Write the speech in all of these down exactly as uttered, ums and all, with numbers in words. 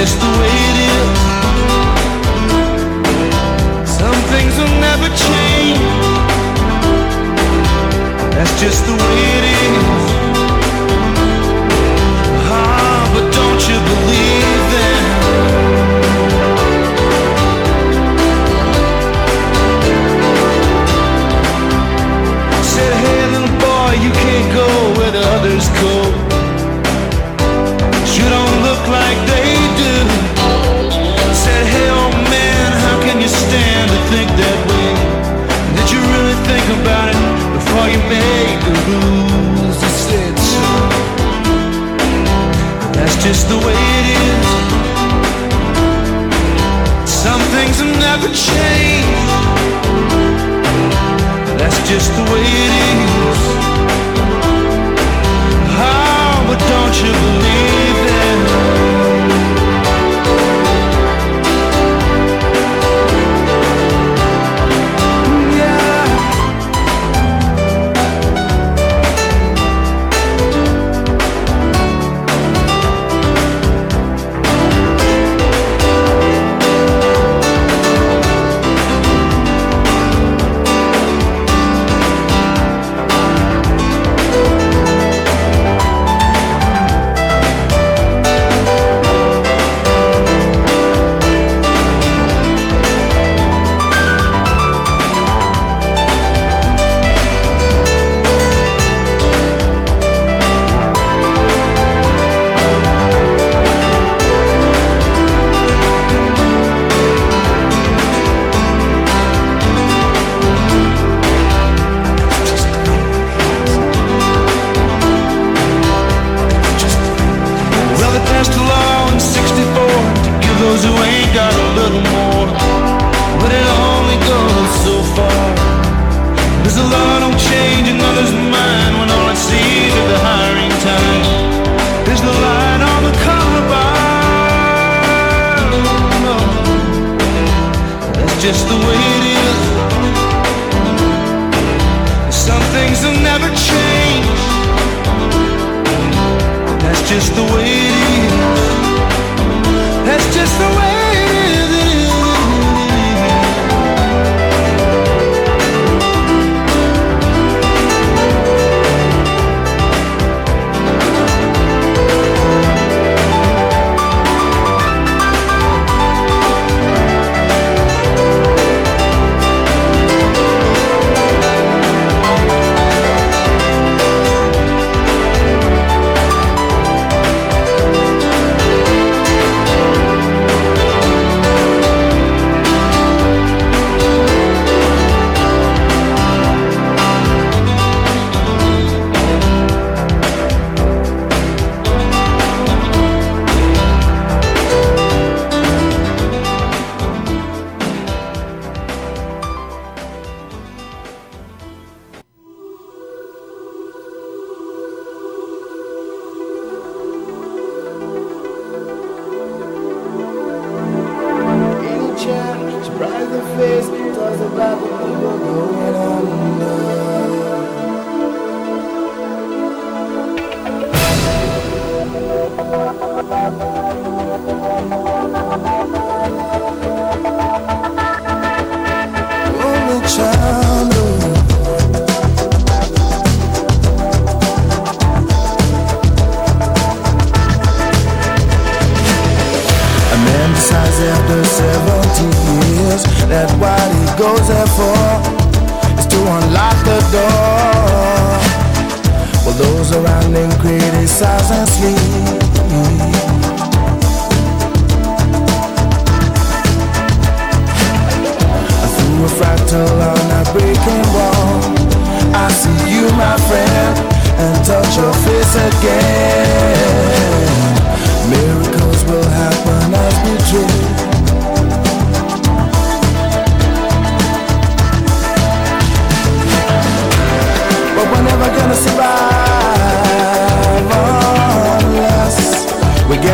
just the way it is. Some things will never change. That's just the way it is. Ah, but don't you believe them? I said, hey little boy, you can't go where the others go. You don't look like they do. Said, hey old man, how can you stand to think that way? Did you really think about it before you made the rules? I said, so that's just the way it is. Some things will never change. That's just the way it is. Oh, but don't you believe? We're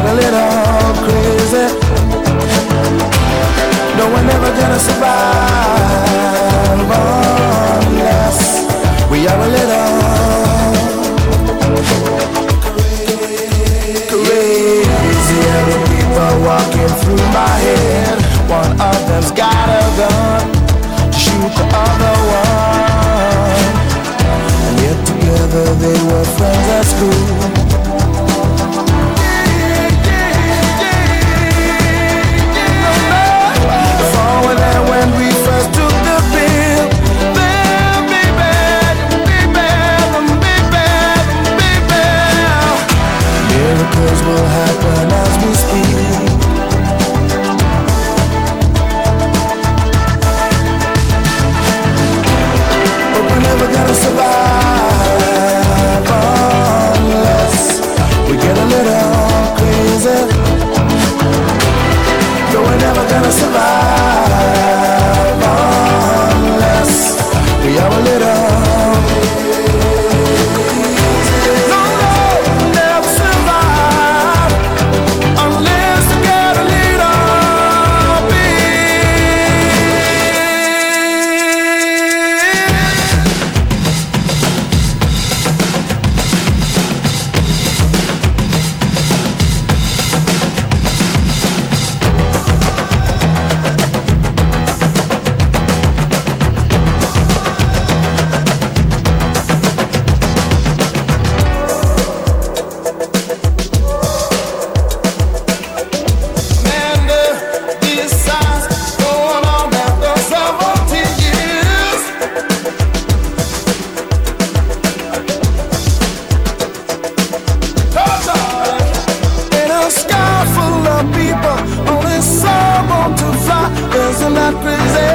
fly, isn't that crazy?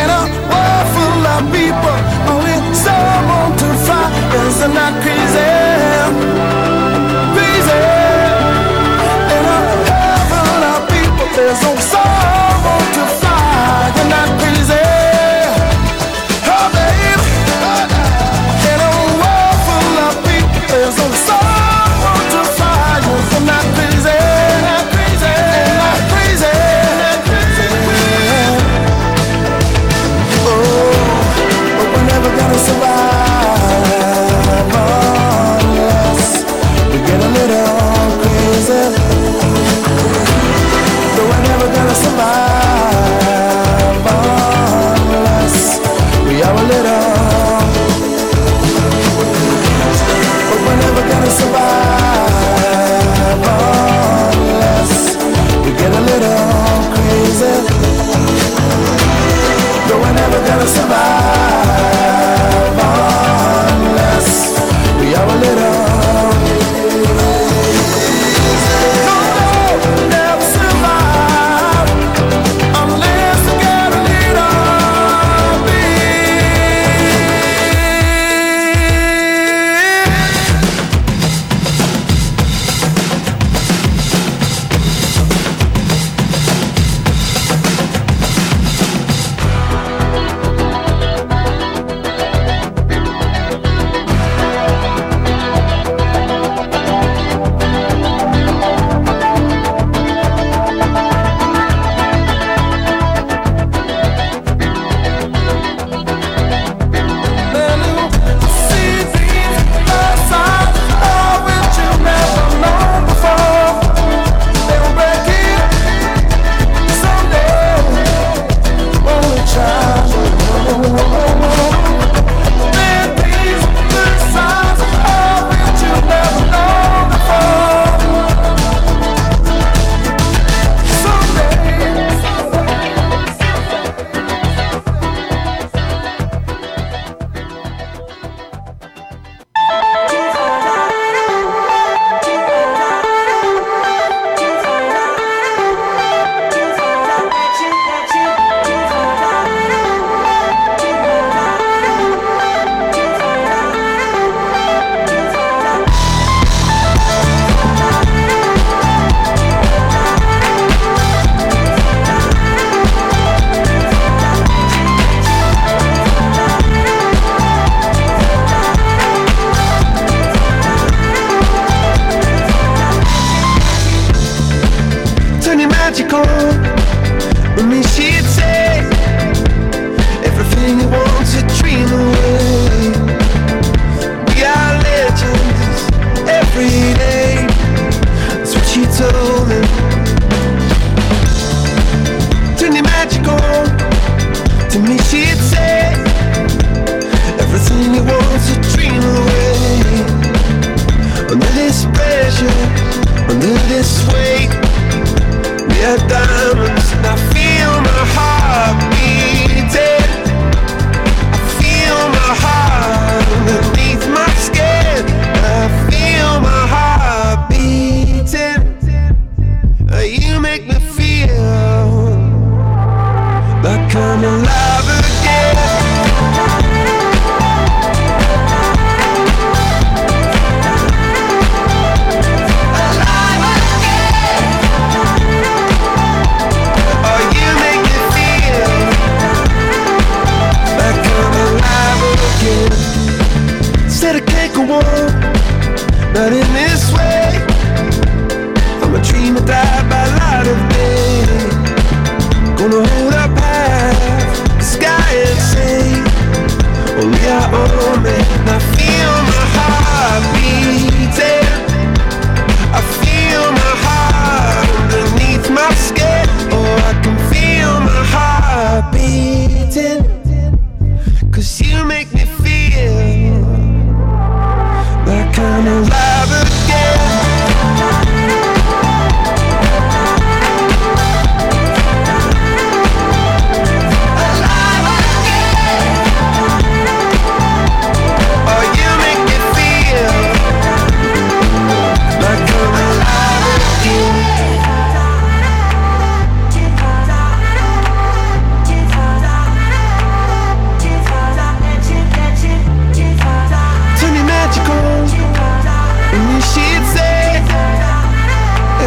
In a world full of people, only someone to fly, isn't that crazy? Crazy. In a world full of people, there's no someone to fly, isn't that crazy?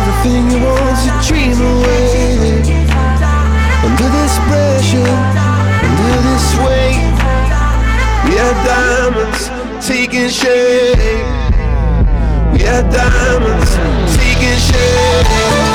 everything you want to dream away. Under this pressure, under this weight, we are diamonds taking shape. We are diamonds taking shape.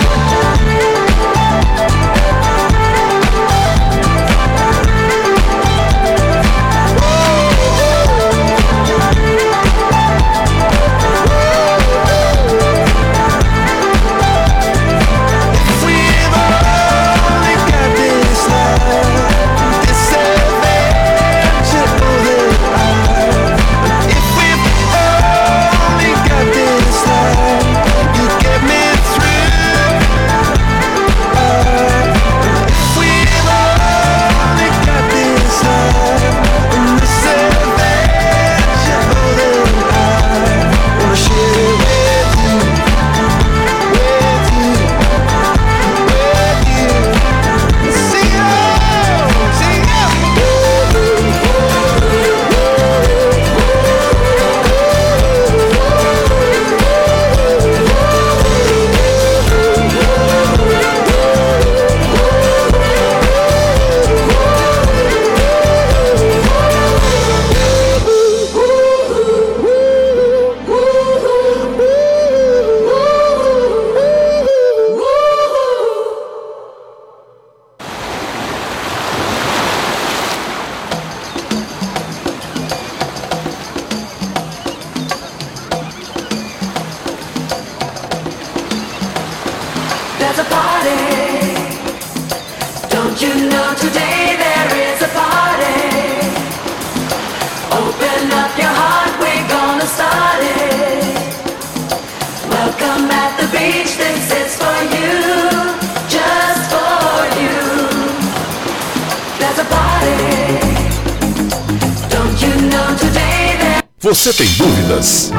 Você tem dúvidas?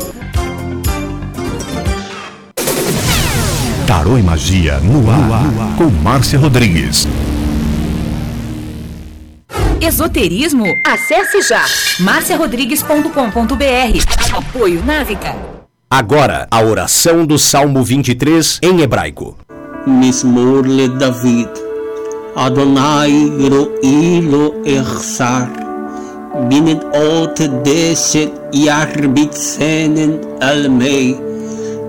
Tarô e Magia no ar, no ar, com Márcia Rodrigues. Esoterismo? Acesse já márcia rodrigues ponto com ponto b r. Apoio Návica. Agora, a oração do Salmo vinte e três em hebraico. Mismor le David. Adonai roi lo echsar. Binet ot deshet yarbitzenen almei.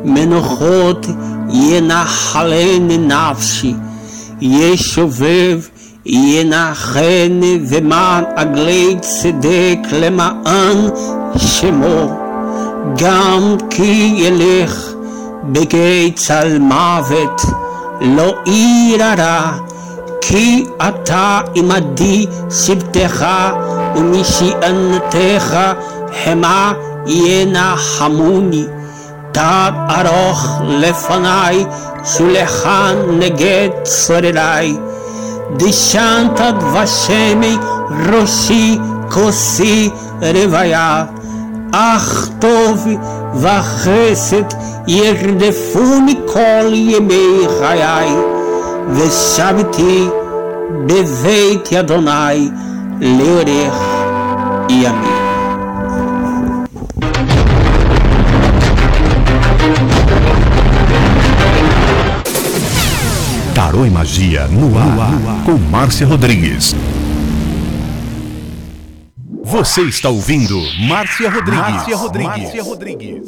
Menochot ינהלני נפשי, ישובב ינחני ומען עגלי צדק למען שמו, גם כי ילך בגיא צל מוות לא אירא רע, כי אתה עמדי שבטך ומשענתך המה ינחמוני. תג ארוך לפני, שולחן נגד צוררי. דשנת דבשמי ראשי כוסי רוויה. אך טוב וחסד ירדפוני כל ימי חיי. ושבתי בבית אדוני לאורך ימים. Tarô e Magia no ar, no ar, no ar, com Márcia Rodrigues. Você está ouvindo Márcia Rodrigues. Márcia Rodrigues. Márcia Rodrigues.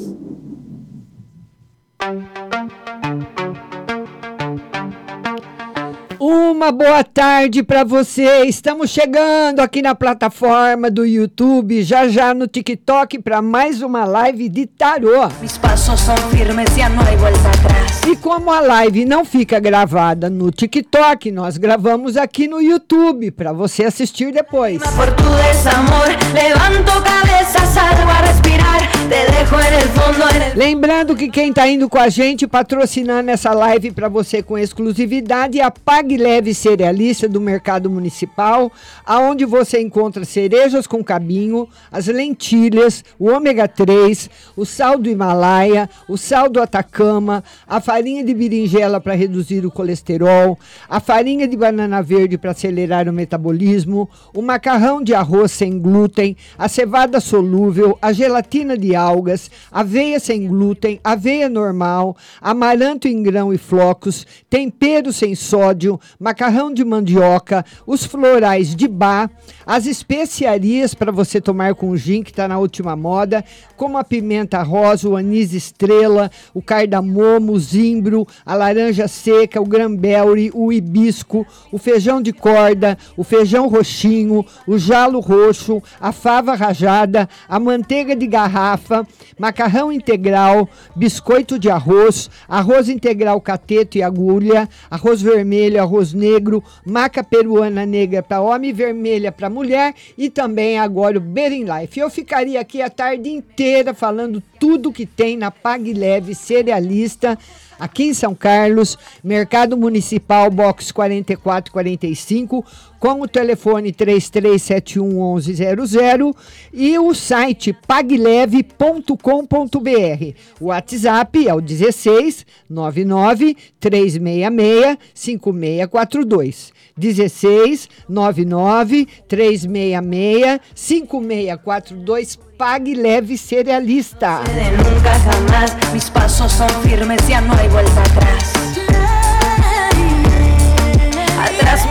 Uma uma boa tarde para você. Estamos chegando aqui na plataforma do YouTube, já já no TikTok, para mais uma live de tarô. Mis passos são firmes e não há volta atrás. E como a live não fica gravada no TikTok, nós gravamos aqui no YouTube, para você assistir depois. Por tu desamor, levanto cabeça, salgo a respirar, te dejo en el fondo, en el... Lembrando que quem está indo com a gente, patrocinando essa live para você com exclusividade, é a Pague Leve Cerealista do Mercado Municipal, aonde você encontra cerejas com cabinho, as lentilhas, o ômega três, o sal do Himalaia, o sal do Atacama, a farinha de berinjela para reduzir o colesterol, a farinha de banana verde para acelerar o metabolismo, o macarrão de arroz sem glúten, a cevada solúvel, a gelatina de algas, aveia sem glúten, aveia normal, amaranto em grão e flocos, tempero sem sódio, macarrão de mandioca, os florais de bar, as especiarias para você tomar com gin, que está na última moda, como a pimenta rosa, o anis estrela, o cardamomo, o zimbro, a laranja seca, o grambeuri, o hibisco, o feijão de corda, o feijão roxinho, o jalo roxo, a fava rajada, a manteiga de garrafa, macarrão integral, biscoito de arroz, arroz integral cateto e agulha, arroz vermelho, arroz negro, maca peruana negra para homem e vermelha para mulher, e também agora o Bearing Life. Eu ficaria aqui a tarde inteira falando tudo que tem na Pague Leve Cerealista, aqui em São Carlos, Mercado Municipal, box quarenta e quatro quarenta e cinco, com o telefone três três sete um, onze zero zero e o site pague leve ponto com ponto br. O WhatsApp é o dezesseis, nove nove, três seis seis, cinco seis quatro dois. dezesseis, nove nove, três seis seis, cinco seis quatro dois. Pague Leve Cerealista.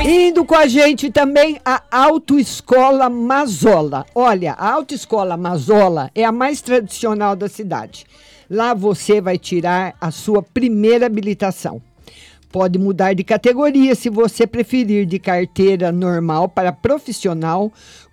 Indo com a gente também a Autoescola Mazola. Olha, a Autoescola Mazola é a mais tradicional da cidade. Lá você vai tirar a sua primeira habilitação. Pode mudar de categoria se você preferir, de carteira normal para profissional,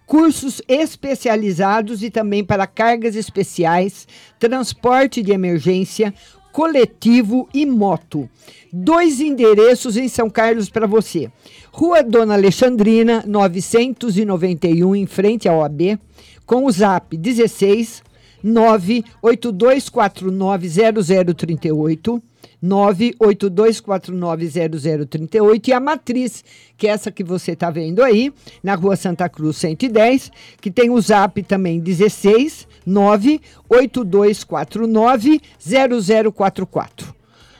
cursos especializados e também para cargas especiais, transporte de emergência, coletivo e moto. Dois endereços em São Carlos para você. Rua Dona Alexandrina, novecentos e noventa e um, em frente à O A B, com o zap dezesseis, nove oito dois quatro nove, zero zero três oito. nove oito dois quatro nove zero zero três oito, e a matriz, que é essa que você está vendo aí, na Rua Santa Cruz cento e dez, que tem o zap também dezesseis, nove oito dois quatro nove, zero zero quatro quatro.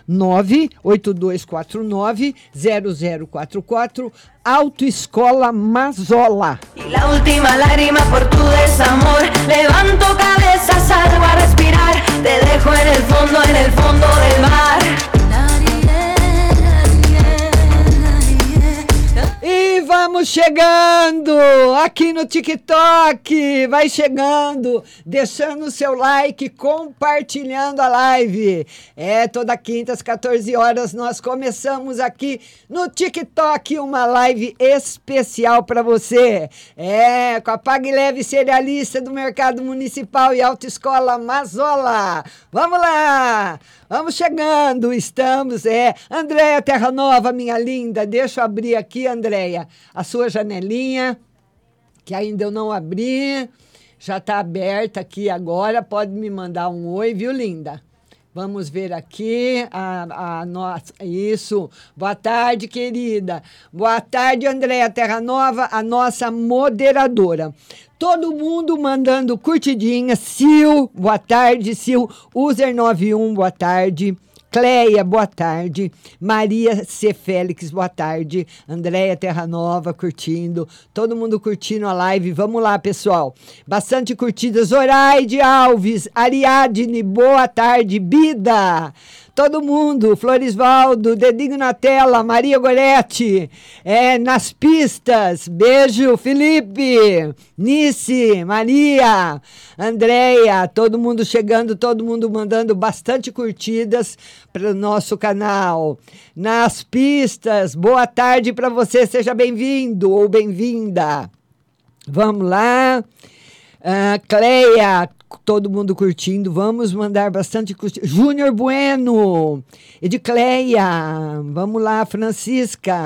nove oito dois quatro nove, zero zero quatro quatro, Autoescola Mazola. E a última lágrima por tu desamor, levanto cabeça, salgo a respirar, te dejo en el fondo, en el fondo del mar. E vamos chegando aqui no TikTok, vai chegando, deixando o seu like, compartilhando a live. É, toda quinta às quatorze horas nós começamos aqui no TikTok uma live especial para você. É, com a Pague Leve Cerealista do Mercado Municipal e Autoescola Mazola. Vamos lá, vamos chegando, estamos, é. Andréia Terra Nova, minha linda, deixa eu abrir aqui, Andréia. Andréia, a sua janelinha, que ainda eu não abri, já está aberta aqui agora, pode me mandar um oi, viu, linda? Vamos ver aqui, a, a nossa, isso, boa tarde, querida. Boa tarde, Andréia Terra Nova, a nossa moderadora. Todo mundo mandando curtidinha, Sil, boa tarde, Sil, user noventa e um, boa tarde. Cleia, boa tarde. Maria C. Félix, boa tarde. Andréia Terra Nova curtindo. Todo mundo curtindo a live. Vamos lá, pessoal. Bastante curtidas. Zoraide Alves, Ariadne, boa tarde. Bida. todo mundo, Florisvaldo, dedinho na tela, Maria Goretti, é, nas pistas, beijo, Felipe, Nice, Maria, Andréia, todo mundo chegando, todo mundo mandando bastante curtidas para o nosso canal. Nas pistas, boa tarde para você, seja bem-vindo ou bem-vinda. Vamos lá. Uh, Cleia, todo mundo curtindo, vamos mandar bastante curtido. Júnior Bueno, Edicleia, vamos lá, Francisca,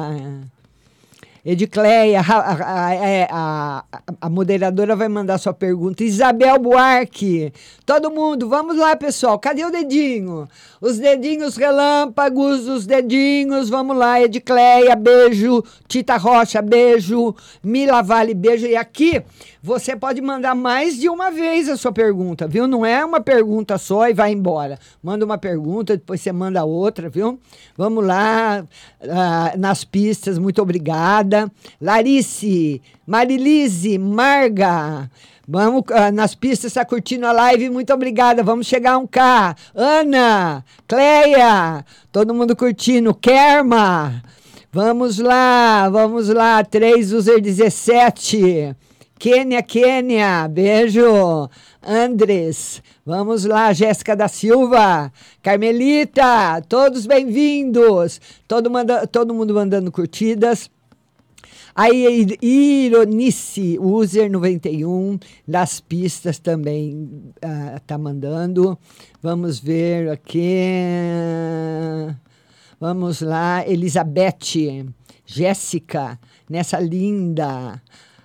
Edicleia, a, a, a, a, a moderadora vai mandar sua pergunta. Isabel Buarque, todo mundo, vamos lá, pessoal, cadê o dedinho? Os dedinhos relâmpagos, os dedinhos, vamos lá, Edicleia, beijo, Tita Rocha, beijo, Mila Vale, beijo. E aqui você pode mandar mais de uma vez a sua pergunta, viu? Não é uma pergunta só e vai embora. Manda uma pergunta, depois você manda outra, viu? Vamos lá, uh, nas pistas, muito obrigada. Larice, Marilise, Marga, vamos uh, nas pistas, está curtindo a live, muito obrigada, vamos chegar a um K. Ana, Cleia, todo mundo curtindo, Kerma, vamos lá, vamos lá, três user dezessete, Kênia, Kênia, beijo, Andres, vamos lá, Jéssica da Silva, Carmelita, todos bem-vindos, todo, manda, todo mundo mandando curtidas. Aí, Ironice, user noventa e um, das pistas também uh, tá mandando. Vamos ver aqui. Vamos lá, Elizabeth, Jéssica, nessa linda.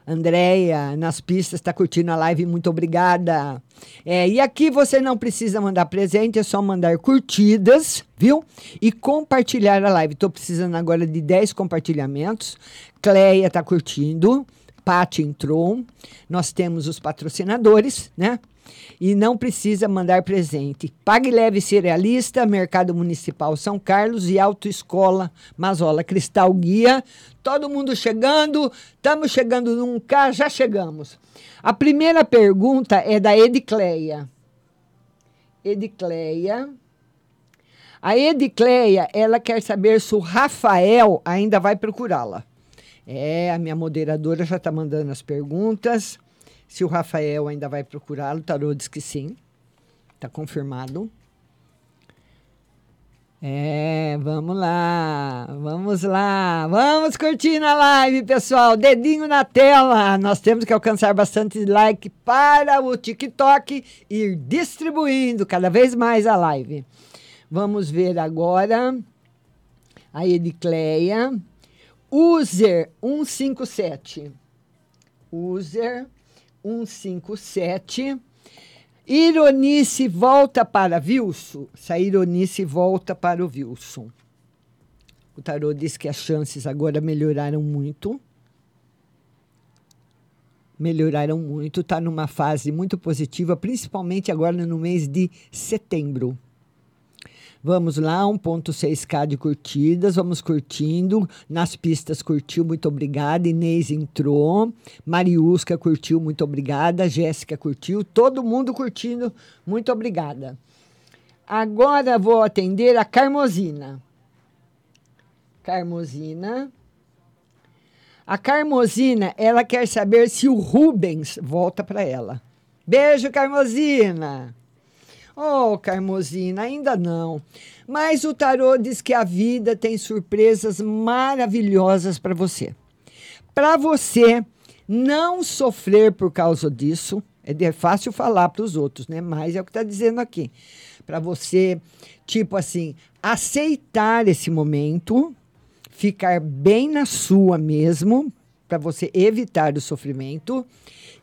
Andréia, nas pistas, está curtindo a live, muito obrigada. É, e aqui você não precisa mandar presente, é só mandar curtidas, viu? E compartilhar a live. Estou precisando agora de dez compartilhamentos. Cleia está curtindo, Paty entrou, nós temos os patrocinadores, né? E não precisa mandar presente. Pague Leve Cerealista, Mercado Municipal São Carlos e Autoescola Mazola. Cristal Guia, todo mundo chegando, estamos chegando num K, já chegamos. A primeira pergunta é da Edicleia. Edicleia. A Edicleia, ela quer saber se o Rafael ainda vai procurá-la. É, a minha moderadora já está mandando as perguntas. Se o Rafael ainda vai procurá-lo, o tarô diz que sim. Está confirmado. É, vamos lá, vamos lá. Vamos curtindo a live, pessoal. Dedinho na tela. Nós temos que alcançar bastante like para o TikTok ir distribuindo cada vez mais a live. Vamos ver agora a Edicleia. User cento e cinquenta e sete. User cento e cinquenta e sete. Ironice volta para Wilson. Essa Ironice volta para o Wilson. O tarô diz que as chances agora melhoraram muito. Melhoraram muito. Está numa fase muito positiva, principalmente agora no mês de setembro. Vamos lá, um ponto seis K de curtidas, vamos curtindo. Nas pistas curtiu, muito obrigada. Inês entrou, Mariusca curtiu, muito obrigada. Jéssica curtiu, todo mundo curtindo, muito obrigada. Agora vou atender a Carmozina. Carmozina. A Carmozina, ela quer saber se o Rubens volta para ela. Beijo, Carmozina. Oh, Carmozina, ainda não. Mas o tarô diz que a vida tem surpresas maravilhosas para você. Para você não sofrer por causa disso, é fácil falar para os outros, né? Mas é o que está dizendo aqui. Para você, tipo assim, aceitar esse momento, ficar bem na sua mesmo, para você evitar o sofrimento.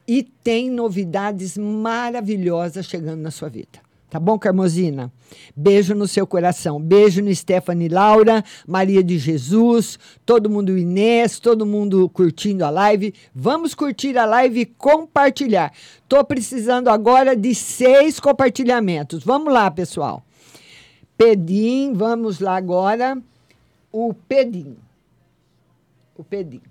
E tem novidades maravilhosas chegando na sua vida. Tá bom, Carmozina? Beijo no seu coração. Beijo no Stephanie Laura, Maria de Jesus, todo mundo Inês, todo mundo curtindo a live. Vamos curtir a live e compartilhar. Tô precisando agora de seis compartilhamentos. Vamos lá, pessoal. Pedim, vamos lá agora. O Pedim. O Pedim.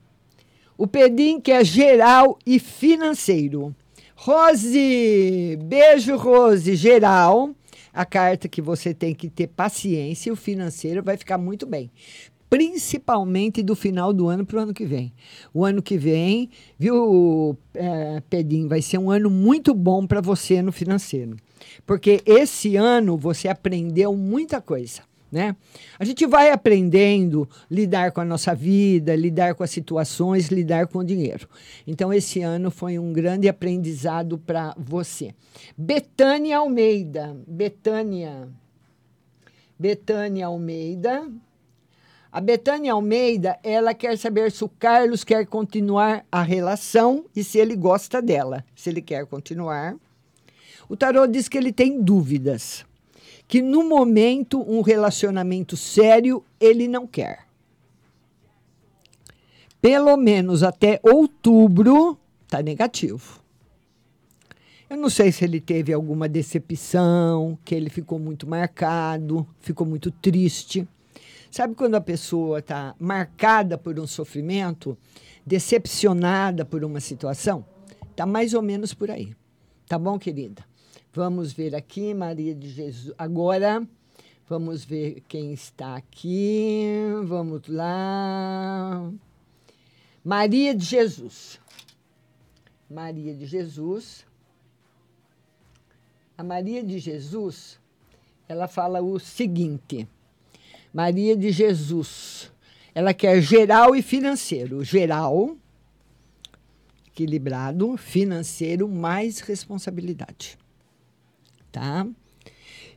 O Pedim que é geral e financeiro. Rose, beijo, Rose, geral. a carta que você tem que ter paciência, e o financeiro vai ficar muito bem. Principalmente do final do ano para o ano que vem. O ano que vem, viu, é, Pedim, vai ser um ano muito bom para você no financeiro. Porque esse ano você aprendeu muita coisa, né? A gente vai aprendendo a lidar com a nossa vida, lidar com as situações, lidar com o dinheiro. Então, esse ano foi um grande aprendizado para você. Betânia Almeida. Betânia. Betânia Almeida. A Betânia Almeida, ela quer saber se o Carlos quer continuar a relação e se ele gosta dela. Se ele quer continuar. O tarô diz que ele tem dúvidas. Que no momento, um relacionamento sério, ele não quer. Pelo menos até outubro, tá negativo. Eu não sei se ele teve alguma decepção, que ele ficou muito marcado, ficou muito triste. Sabe quando a pessoa tá marcada por um sofrimento, decepcionada por uma situação? Tá mais ou menos por aí. Tá bom, querida? Vamos ver aqui, Maria de Jesus. Agora, vamos ver quem está aqui. Vamos lá. Maria de Jesus. Maria de Jesus. A Maria de Jesus, ela fala o seguinte. Maria de Jesus, ela quer geral e financeiro. Geral, equilibrado, financeiro, mais responsabilidade. Tá?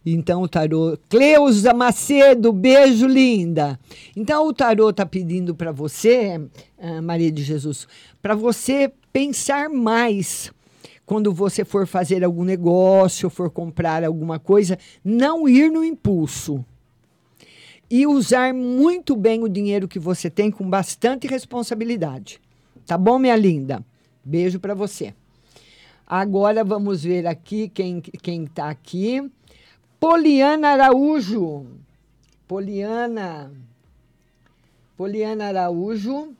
Então, o tarô... Cleusa Macedo, beijo, linda. Então, o tarô está pedindo para você, uh, Maria de Jesus, para você pensar mais quando você for fazer algum negócio, for comprar alguma coisa, não ir no impulso. E usar muito bem o dinheiro que você tem com bastante responsabilidade. Tá bom, minha linda? Beijo para você. Agora vamos ver aqui quem quem está aqui. Poliana Araújo. Poliana. Poliana Araújo.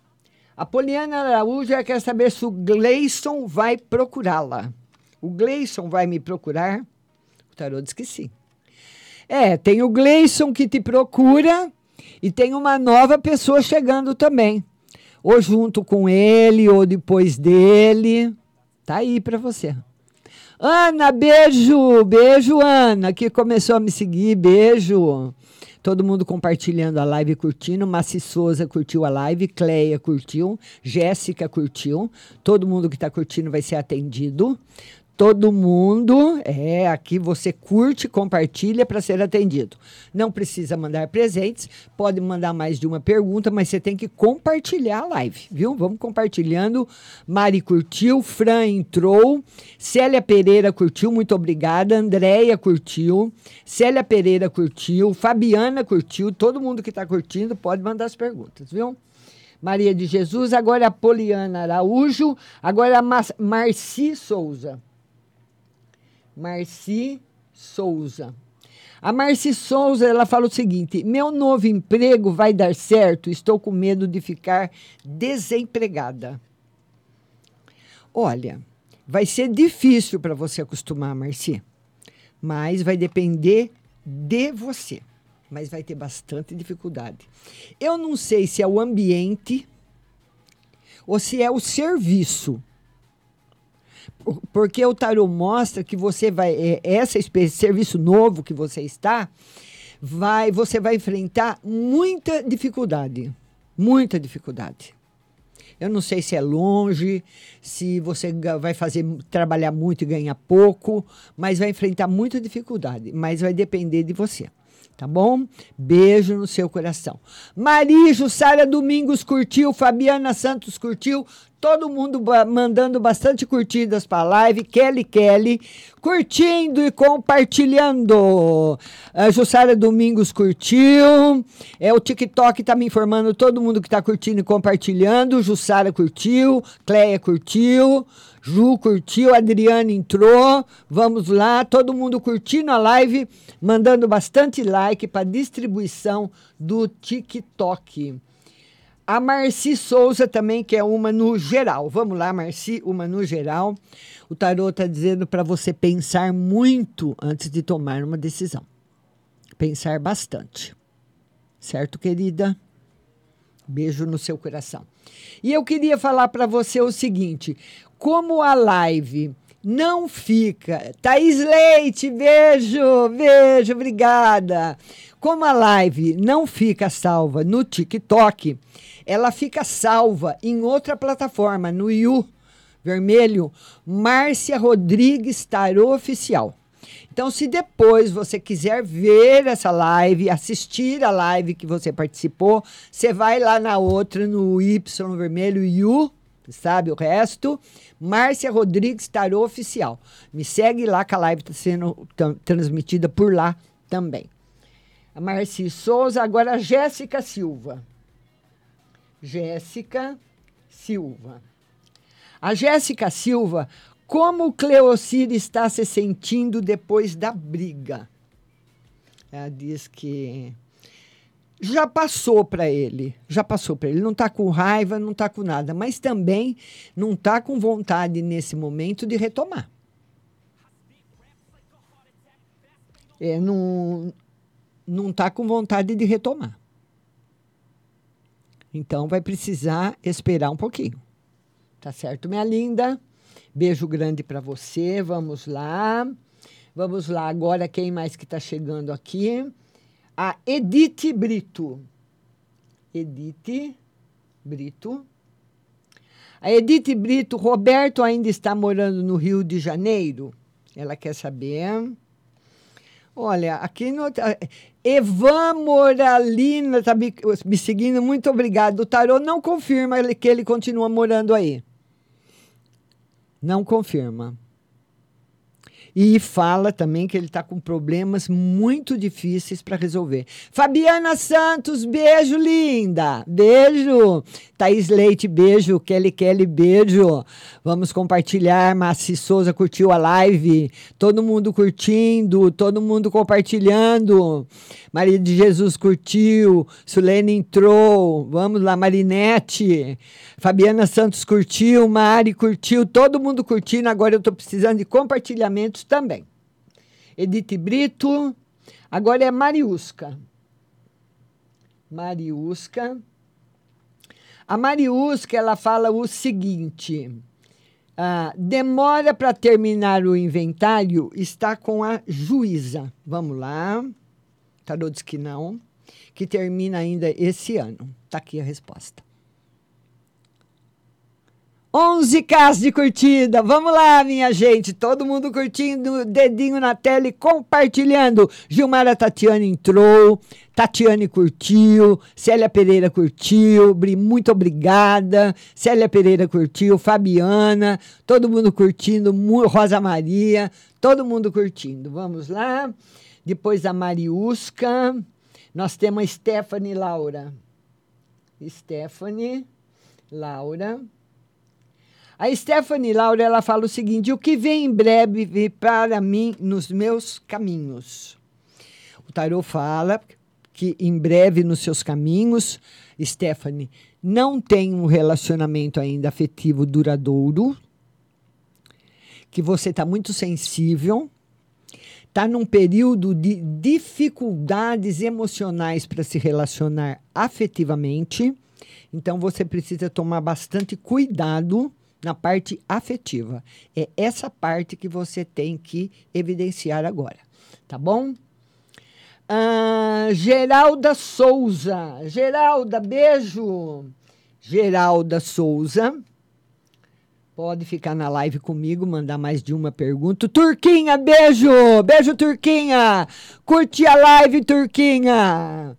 A Poliana Araújo quer saber se o Gleison vai procurá-la. O Gleison vai me procurar? O tarô diz que sim. É, tem o Gleison que te procura e tem uma nova pessoa chegando também. Ou junto com ele, ou depois dele. Tá aí para você. Ana, beijo, beijo, Ana, que começou a me seguir, beijo. Todo mundo compartilhando a live e curtindo. Maci Souza curtiu a live, Cleia curtiu, Jéssica curtiu. Todo mundo que está curtindo vai ser atendido. Todo mundo, é, aqui você curte, compartilha para ser atendido. Não precisa mandar presentes, pode mandar mais de uma pergunta, mas você tem que compartilhar a live, viu? Vamos compartilhando. Mari curtiu, Fran entrou, Célia Pereira curtiu, muito obrigada. Andréia curtiu, Célia Pereira curtiu, Fabiana curtiu, todo mundo que está curtindo pode mandar as perguntas, viu? Maria de Jesus, agora a Poliana Araújo, agora a Marci Souza. Marci Souza. A Marci Souza, ela fala o seguinte: meu novo emprego vai dar certo? Estou com medo de ficar desempregada. Olha, vai ser difícil para você acostumar, Marci, mas vai depender de você. Mas vai ter bastante dificuldade. Eu não sei se é o ambiente ou se é o serviço. Porque o tarô mostra que você vai, essa espécie, serviço novo que você está, vai, você vai enfrentar muita dificuldade, muita dificuldade. Eu não sei se é longe, se você vai fazer, trabalhar muito e ganhar pouco, mas vai enfrentar muita dificuldade, mas vai depender de você. Tá bom? Beijo no seu coração. Marijo, Sara Domingos curtiu, Fabiana Santos curtiu, todo mundo ba- mandando bastante curtidas para a live. Kelly Kelly curtindo e compartilhando. A Jussara Domingos curtiu. É, o TikTok está me informando, todo mundo que está curtindo e compartilhando. Jussara curtiu, Cleia curtiu, Ju curtiu, Adriana entrou. Vamos lá, todo mundo curtindo a live, mandando bastante like para distribuição do TikTok. A Marci Souza também, que é uma no geral. Vamos lá, Marci, uma no geral. O tarô está dizendo para você pensar muito antes de tomar uma decisão. Pensar bastante. Certo, querida? Beijo no seu coração. E eu queria falar para você o seguinte. Como a live não fica... Thaís Leite, beijo, beijo, obrigada. Como a live não fica salva no TikTok... Ela fica salva em outra plataforma, no I U vermelho, Márcia Rodrigues Tarô Oficial. Então, se depois você quiser ver essa live, assistir a live que você participou, você vai lá na outra, no Y vermelho, I U, sabe o resto, Márcia Rodrigues Tarô Oficial. Me segue lá que a live está sendo transmitida por lá também. A Márcia Souza, agora a Jéssica Silva. Jéssica Silva. A Jéssica Silva, como o Cleocir está se sentindo depois da briga? Ela diz que já passou para ele, já passou para ele, não está com raiva, não está com nada, mas também não está com vontade nesse momento de retomar. É, não não está com vontade de retomar. Então, vai precisar esperar um pouquinho. Tá certo, minha linda? Beijo grande para você. Vamos lá. Vamos lá. Agora, quem mais que tá chegando aqui? A Edith Brito. Edith Brito. A Edith Brito. Roberto ainda está morando no Rio de Janeiro? Ela quer saber... Olha, aqui no... Evan Moralina está me, me seguindo, muito obrigado. O tarô não confirma que ele continua morando aí. Não confirma. E fala também que ele está com problemas muito difíceis para resolver. Fabiana Santos, beijo, linda. Beijo. Thaís Leite, beijo. Kelly Kelly, beijo. Vamos compartilhar. Maci Souza curtiu a live. Todo mundo curtindo, todo mundo compartilhando. Maria de Jesus curtiu. Sulene entrou. Vamos lá, Marinete. Fabiana Santos curtiu. Mari curtiu. Todo mundo curtindo. Agora eu estou precisando de compartilhamentos também. Edith Brito. Agora é Mariusca. Mariusca. A Mariusca, ela fala o seguinte. Ah, demora para terminar o inventário, está com a juíza. Vamos lá. Tarô diz que não. Que termina ainda esse ano. Está aqui a resposta. onze K de curtida. Vamos lá, minha gente. Todo mundo curtindo, dedinho na tela e compartilhando. Gilmara Tatiane entrou. Tatiane curtiu. Célia Pereira curtiu. Muito obrigada. Célia Pereira curtiu. Fabiana. Todo mundo curtindo. Rosa Maria. Todo mundo curtindo. Vamos lá. Depois a Mariusca. Nós temos a Stephanie Laura. Stephanie Laura. A Stephanie Laura, ela fala o seguinte, o que vem em breve vem para mim nos meus caminhos. O tarô fala que em breve nos seus caminhos, Stephanie, não tem um relacionamento ainda afetivo duradouro, que você está muito sensível, está num período de dificuldades emocionais para se relacionar afetivamente, então você precisa tomar bastante cuidado na parte afetiva. É essa parte que você tem que evidenciar agora, tá bom? Ah, Geralda Souza. Geralda, beijo. Geralda Souza. Pode ficar na live comigo, mandar mais de uma pergunta. Turquinha, beijo. Beijo, Turquinha. Curte a live, Turquinha.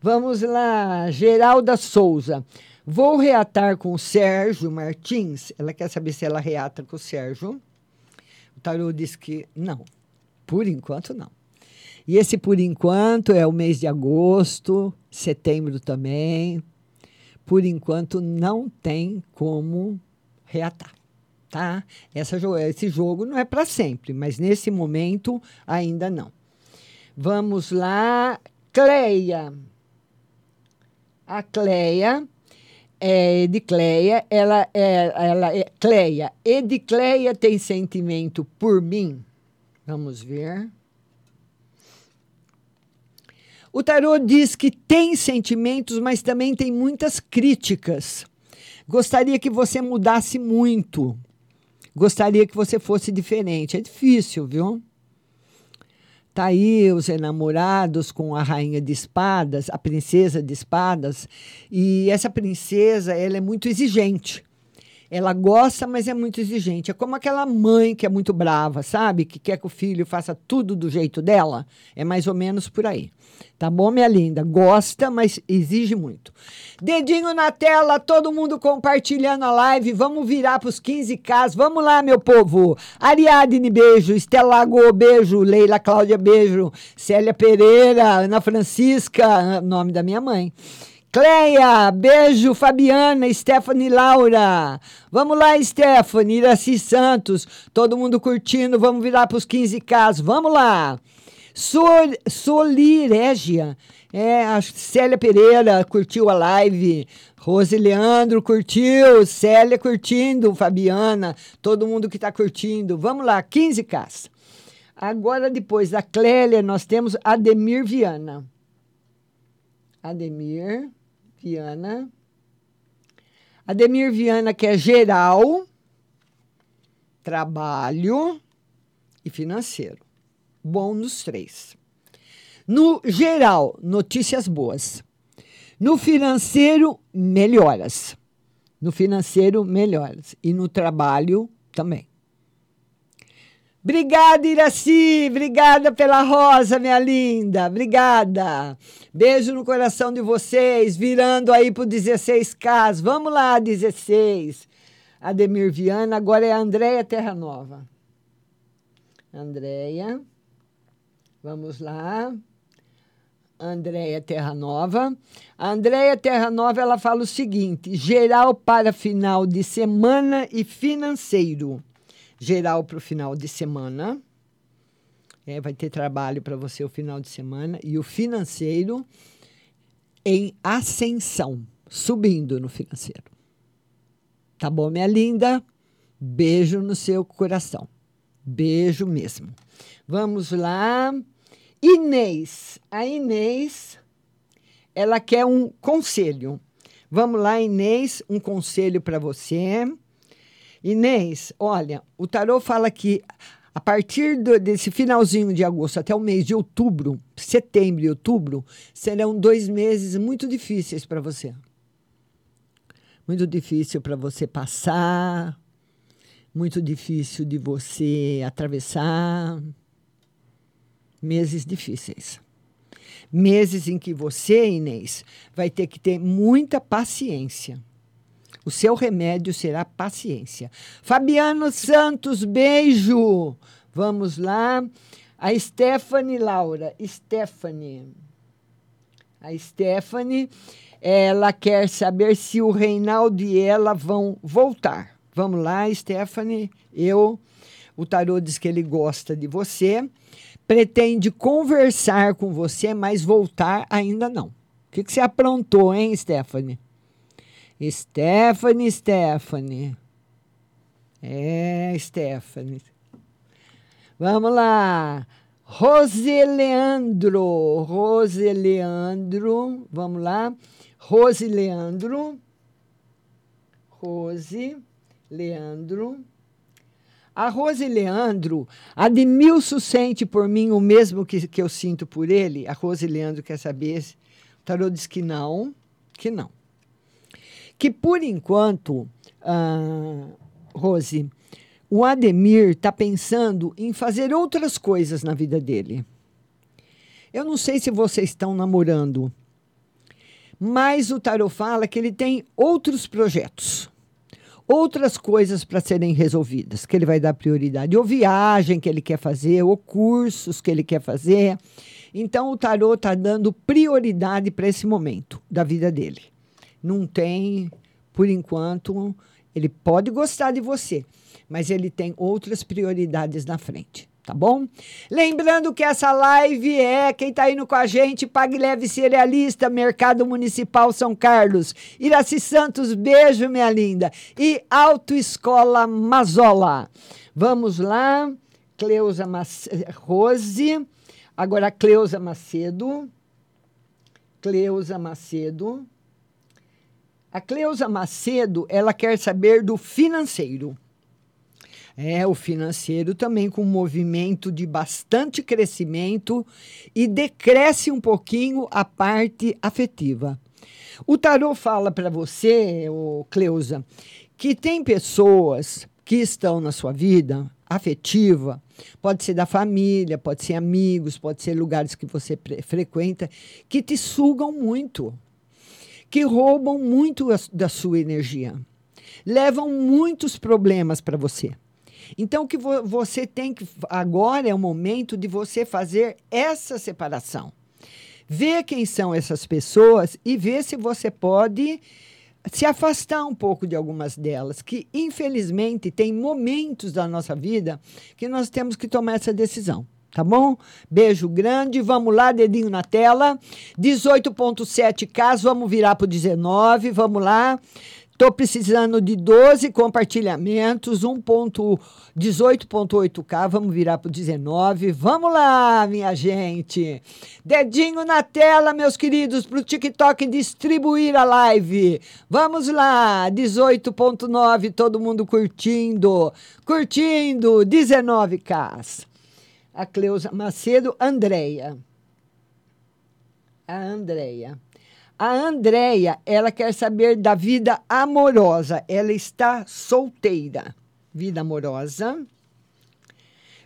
Vamos lá. Geralda Souza. Vou reatar com o Sérgio Martins. Ela quer saber se ela reata com o Sérgio. O tarô diz que não. Por enquanto, não. E esse por enquanto é o mês de agosto, setembro também. Por enquanto, não tem como reatar, tá? Essa, esse jogo não é para sempre, mas nesse momento, ainda não. Vamos lá. Cleia. A Cleia. é Edicleia, ela é, ela é Cleia. Edicleia tem sentimento por mim? Vamos ver. O tarô diz que tem sentimentos, mas também tem muitas críticas. Gostaria que você mudasse muito. Gostaria que você fosse diferente. É difícil, viu? Tá aí os enamorados com a rainha de espadas, a princesa de espadas. E essa princesa, ela é muito exigente. Ela gosta, mas é muito exigente. É como aquela mãe que é muito brava, sabe? Que quer que o filho faça tudo do jeito dela. É mais ou menos por aí. Tá bom, minha linda? Gosta, mas exige muito. Dedinho na tela, todo mundo compartilhando a live. Vamos virar para os quinze K. Vamos lá, meu povo. Ariadne, beijo. Estela Go, beijo. Leila Cláudia, beijo. Célia Pereira, Ana Francisca, nome da minha mãe. Cleia, beijo, Fabiana, Stephanie Laura. Vamos lá, Stephanie, Iraci Santos. Todo mundo curtindo, vamos virar para os quinze K. Vamos lá. Sol, Solirégia, é, a Célia Pereira curtiu a live. Rose Leandro curtiu, Célia curtindo, Fabiana, todo mundo que está curtindo. Vamos lá, quinze K. Agora, depois da Clélia, nós temos Ademir Viana. Ademir... Viana. Ademir Viana, que é geral, trabalho e financeiro. Bom nos três. No geral, notícias boas. No financeiro, melhoras. No financeiro, melhoras. E no trabalho também. Obrigada, Iraci. Obrigada pela rosa, minha linda. Obrigada. Beijo no coração de vocês. Virando aí pro dezesseis K. Vamos lá, dezesseis. Ademir Viana. Agora é a Andréia Terra Nova. Andréia. Vamos lá. Andréia Terra Nova. A Andréia Terra Nova, ela fala o seguinte. Geral para final de semana e financeiro. Geral para o final de semana. É, vai ter trabalho para você o final de semana. E o financeiro em ascensão. Subindo no financeiro. Tá bom, minha linda? Beijo no seu coração. Beijo mesmo. Vamos lá. Inês. A Inês, ela quer um conselho. Vamos lá, Inês. Um conselho para você. Inês, olha, o tarô fala que a partir do, desse finalzinho de agosto até o mês de outubro, setembro e outubro, serão dois meses muito difíceis para você. Muito difícil para você passar, muito difícil de você atravessar. Meses difíceis. Meses em que você, Inês, vai ter que ter muita paciência. O seu remédio será paciência. Fabiano Santos, beijo. Vamos lá. A Stephanie Laura. Stephanie. A Stephanie, ela quer saber se o Reinaldo e ela vão voltar. Vamos lá, Stephanie. Eu, o tarô diz que ele gosta de você. Pretende conversar com você, mas voltar ainda não. O que, que você aprontou, hein, Stephanie? Stephanie, Stephanie. É, Stephanie. Vamos lá. Rose Leandro. Rose Leandro. Vamos lá. Rose Leandro. Rose Leandro. A Rose Leandro, Admilson sente por mim o mesmo que, que eu sinto por ele? A Rose Leandro quer saber. O tarô diz que não, que não. Que, por enquanto, ah, Rose, o Ademir está pensando em fazer outras coisas na vida dele. Eu não sei se vocês estão namorando, mas o tarô fala que ele tem outros projetos, outras coisas para serem resolvidas, que ele vai dar prioridade. Ou viagem que ele quer fazer, ou cursos que ele quer fazer. Então, o tarô está dando prioridade para esse momento da vida dele. Não tem, por enquanto, ele pode gostar de você, mas ele tem outras prioridades na frente. tá bom? Lembrando que essa live é, quem tá indo com a gente, Pague Leve Cerealista, Mercado Municipal São Carlos, Iraci Santos, beijo minha linda, e Autoescola Mazola. Vamos lá, Cleusa Mace... Rose, agora Cleusa Macedo, Cleusa Macedo, a Cleusa Macedo, ela quer saber do financeiro. É, o financeiro também com um movimento de bastante crescimento e decresce um pouquinho a parte afetiva. O tarô fala para você, ô Cleusa, que tem pessoas que estão na sua vida afetiva, pode ser da família, pode ser amigos, pode ser lugares que você frequenta, que te sugam muito, que roubam muito a, da sua energia, levam muitos problemas para você. Então, o que vo- você tem que... Agora é o momento de você fazer essa separação. Ver quem são essas pessoas e ver se você pode se afastar um pouco de algumas delas, que, infelizmente, tem momentos da nossa vida que nós temos que tomar essa decisão. Tá bom? Beijo grande. Vamos lá, dedinho na tela. dezoito ponto sete K, vamos virar para o dezenove. Vamos lá. Estou precisando de doze compartilhamentos, dezoito ponto oito K, vamos virar para o dezenove. Vamos lá, minha gente. Dedinho na tela, meus queridos, para o TikTok distribuir a live. Vamos lá, dezoito ponto nove, todo mundo curtindo. Curtindo, dezenove K. A Cleusa Macedo, Andréia. A Andréia. A Andréia, ela quer saber da vida amorosa. Ela está solteira. Vida amorosa.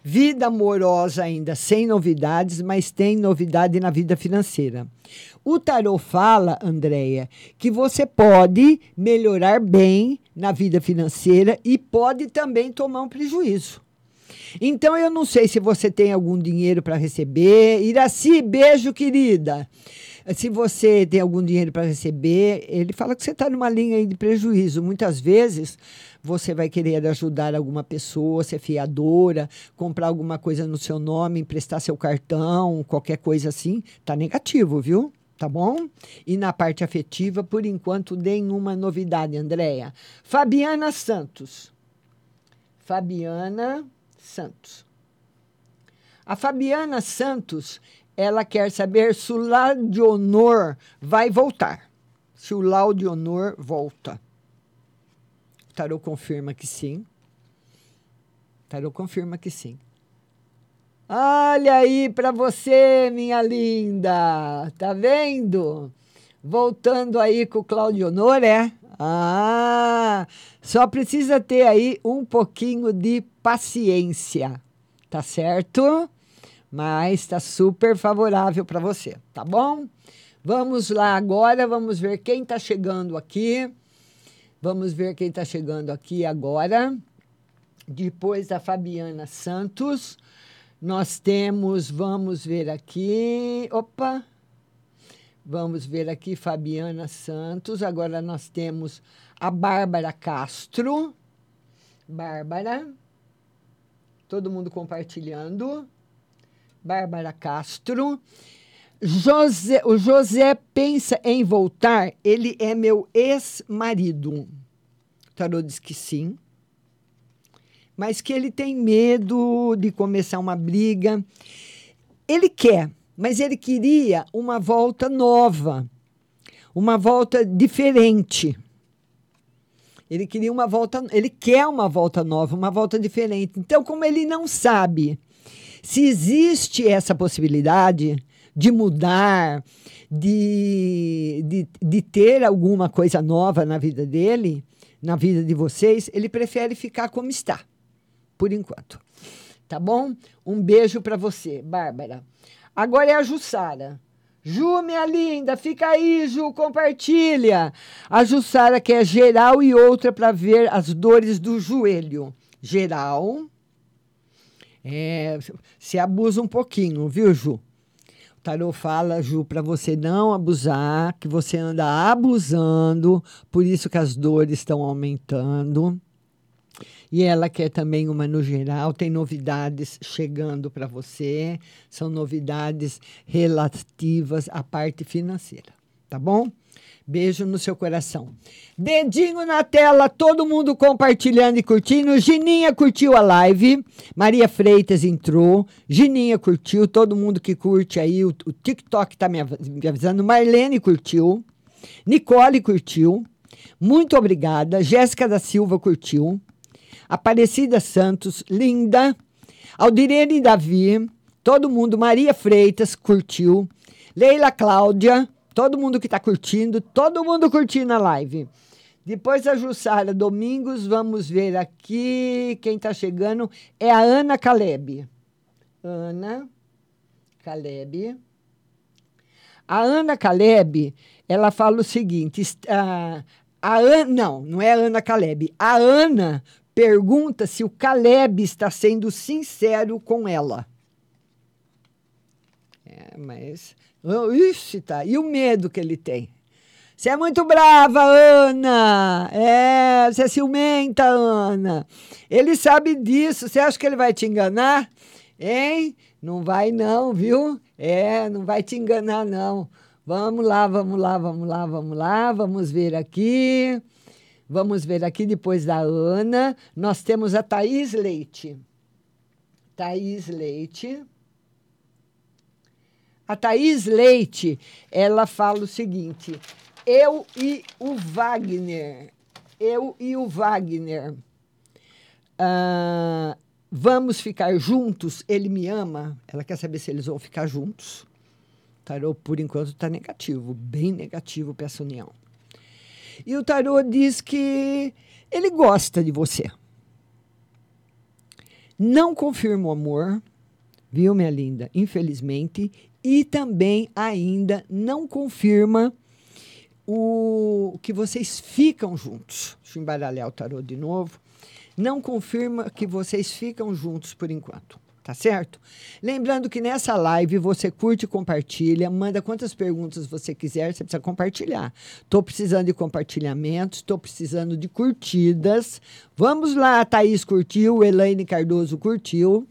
Vida amorosa ainda sem novidades, mas tem novidade na vida financeira. O tarô fala, Andréia, que você pode melhorar bem na vida financeira e pode também tomar um prejuízo. Então, eu não sei se você tem algum dinheiro para receber. Iraci, beijo, querida. Se você tem algum dinheiro para receber, ele fala que você está numa linha aí de prejuízo. Muitas vezes, você vai querer ajudar alguma pessoa, ser fiadora, comprar alguma coisa no seu nome, emprestar seu cartão, qualquer coisa assim. Está negativo, viu? Tá bom? E na parte afetiva, por enquanto, nenhuma novidade, Andréia. Fabiana Santos. Fabiana Santos. A Fabiana Santos... Ela quer saber se o lar de honor vai voltar. Se o lar de honor volta. O tarô confirma que sim. O tarô confirma que sim. Olha aí para você, minha linda. Tá vendo? Voltando aí com o Cláudio Honor, é? Ah, só precisa ter aí um pouquinho de paciência. Tá certo? Mas está super favorável para você, tá bom? Vamos lá agora, vamos ver quem está chegando aqui. Vamos ver quem está chegando aqui agora. Depois da Fabiana Santos, nós temos, vamos ver aqui, opa. Vamos ver aqui, Fabiana Santos. Agora nós temos a Bárbara Castro. Bárbara, todo mundo compartilhando. Bárbara Castro. José, o José pensa em voltar, ele é meu ex-marido. O tarô diz que sim, mas que ele tem medo de começar uma briga. Ele quer, mas ele queria uma volta nova, uma volta diferente. Ele queria uma volta, ele quer uma volta nova, uma volta diferente. Então, como ele não sabe se existe essa possibilidade de mudar, de, de, de ter alguma coisa nova na vida dele, na vida de vocês, ele prefere ficar como está, por enquanto. Tá bom? Um beijo para você, Bárbara. Agora é a Jussara. Ju, minha linda, fica aí, Ju, compartilha. A Jussara quer geral e outra para ver as dores do joelho. Geral... É, se abusa um pouquinho, viu, Ju? O tarô fala, Ju, para você não abusar, que você anda abusando, por isso que as dores estão aumentando. E ela quer também uma no geral, tem novidades chegando para você, são novidades relativas à parte financeira, tá bom? Beijo no seu coração. Dedinho na tela, todo mundo compartilhando e curtindo. Gininha curtiu a live, Maria Freitas entrou, Gininha curtiu, todo mundo que curte aí, o, o TikTok tá me avisando, Marlene curtiu, Nicole curtiu, muito obrigada, Jéssica da Silva curtiu, Aparecida Santos, linda, Aldirene Davi, todo mundo, Maria Freitas curtiu, Leila Cláudia, todo mundo que está curtindo, todo mundo curtindo a live. Depois a Jussara Domingos, vamos ver aqui quem está chegando, é a Ana Caleb. Ana Caleb. A Ana Caleb, ela fala o seguinte, a, a Ana, não, não é a Ana Caleb, a Ana pergunta se o Caleb está sendo sincero com ela. É, mas... Ixi, tá. E o medo que ele tem. Você é muito brava, Ana. É, você é ciumenta, Ana. Ele sabe disso. Você acha que ele vai te enganar? Hein? Não vai não, viu? É, não vai te enganar, não. Vamos lá, vamos lá, vamos lá, vamos lá. Vamos ver aqui. Vamos ver aqui depois da Ana. Nós temos a Thaís Leite. Thaís Leite. A Thaís Leite, ela fala o seguinte, eu e o Wagner, eu e o Wagner, ah, vamos ficar juntos? Ele me ama? Ela quer saber se eles vão ficar juntos. O tarô, por enquanto, está negativo, bem negativo para essa união. E o tarô diz que ele gosta de você. Não confirma o amor, viu, minha linda? Infelizmente. E também ainda não confirma o que vocês ficam juntos. Deixa eu embaralhar o tarô de novo. Não confirma que vocês ficam juntos por enquanto, tá certo? Lembrando que nessa live você curte e compartilha, manda quantas perguntas você quiser, você precisa compartilhar. Estou precisando de compartilhamentos, estou precisando de curtidas. Vamos lá, a Thaís curtiu, Elaine Cardoso curtiu.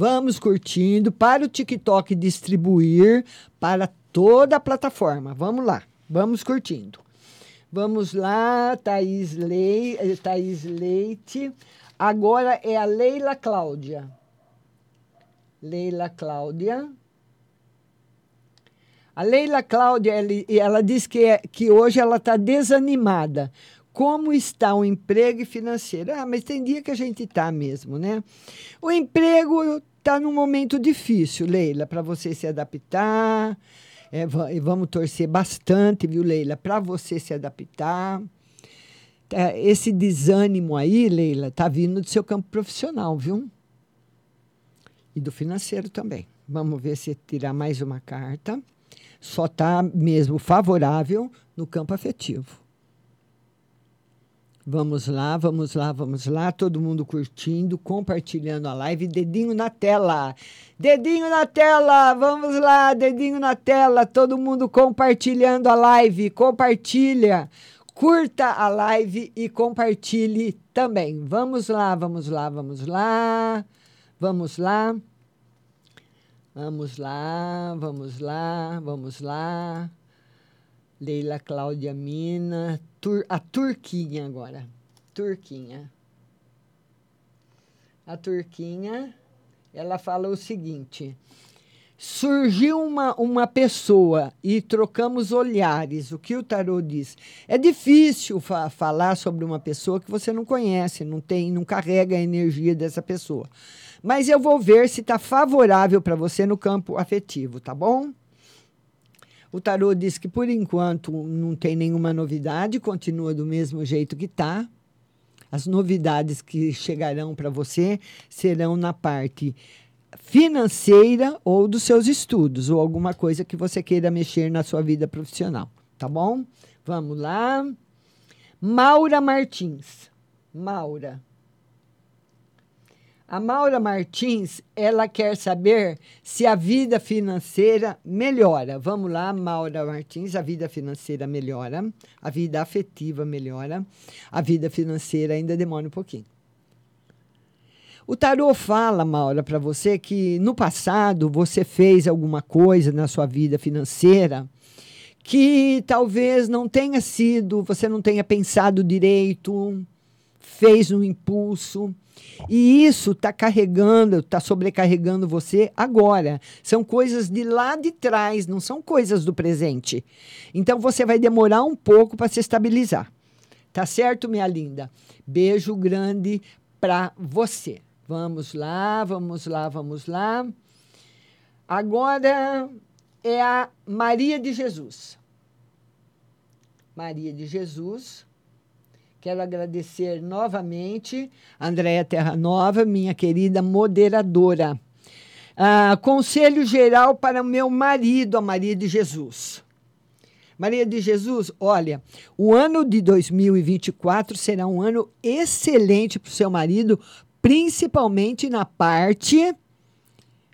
Vamos curtindo para o TikTok distribuir para toda a plataforma. Vamos lá, vamos curtindo. Vamos lá, Thaís, Le... Thaís Leite. Agora é a Leila Cláudia. Leila Cláudia. A Leila Cláudia, ela, ela diz que, é, que hoje ela está desanimada. Como está o emprego e financeiro? Ah, mas tem dia que a gente está mesmo, né? O emprego está num momento difícil, Leila, para você se adaptar. É, vamos torcer bastante, viu, Leila? Para você se adaptar. Esse desânimo aí, Leila, está vindo do seu campo profissional, viu? E do financeiro também. Vamos ver se tirar mais uma carta. Só está mesmo favorável no campo afetivo. Vamos lá, vamos lá, vamos lá. Todo mundo curtindo, compartilhando a live. Dedinho na tela. Dedinho na tela, vamos lá. Dedinho na tela, todo mundo compartilhando a live. Compartilha, curta a live e compartilhe também. Vamos lá, vamos lá, vamos lá. Vamos lá. Vamos lá, vamos lá, vamos lá. Leila Cláudia Mina. Tur- a Turquinha agora. Turquinha. A Turquinha, ela fala o seguinte. Surgiu uma, uma pessoa e trocamos olhares. O que o tarô diz? É difícil fa- falar sobre uma pessoa que você não conhece, não tem, não carrega a energia dessa pessoa. Mas eu vou ver se está favorável para você no campo afetivo, tá bom? O tarô diz que, por enquanto, não tem nenhuma novidade, continua do mesmo jeito que está. As novidades que chegarão para você serão na parte financeira ou dos seus estudos, ou alguma coisa que você queira mexer na sua vida profissional, tá bom? Vamos lá. Maura Martins. Maura. A Maura Martins, ela quer saber se a vida financeira melhora. Vamos lá, Maura Martins, a vida financeira melhora, a vida afetiva melhora, a vida financeira ainda demora um pouquinho. O tarô fala, Maura, para você que no passado você fez alguma coisa na sua vida financeira que talvez não tenha sido, você não tenha pensado direito, fez um impulso. E isso está carregando, está sobrecarregando você agora. São coisas de lá de trás, não são coisas do presente. Então, você vai demorar um pouco para se estabilizar. Tá certo, minha linda? Beijo grande para você. Vamos lá, vamos lá, vamos lá. Agora é a Maria de Jesus. Maria de Jesus... Quero agradecer novamente a Andréia Terra Nova, minha querida moderadora. Ah, conselho geral para o meu marido, a Maria de Jesus. Maria de Jesus, olha, o ano de dois mil e vinte e quatro será um ano excelente para o seu marido, principalmente na parte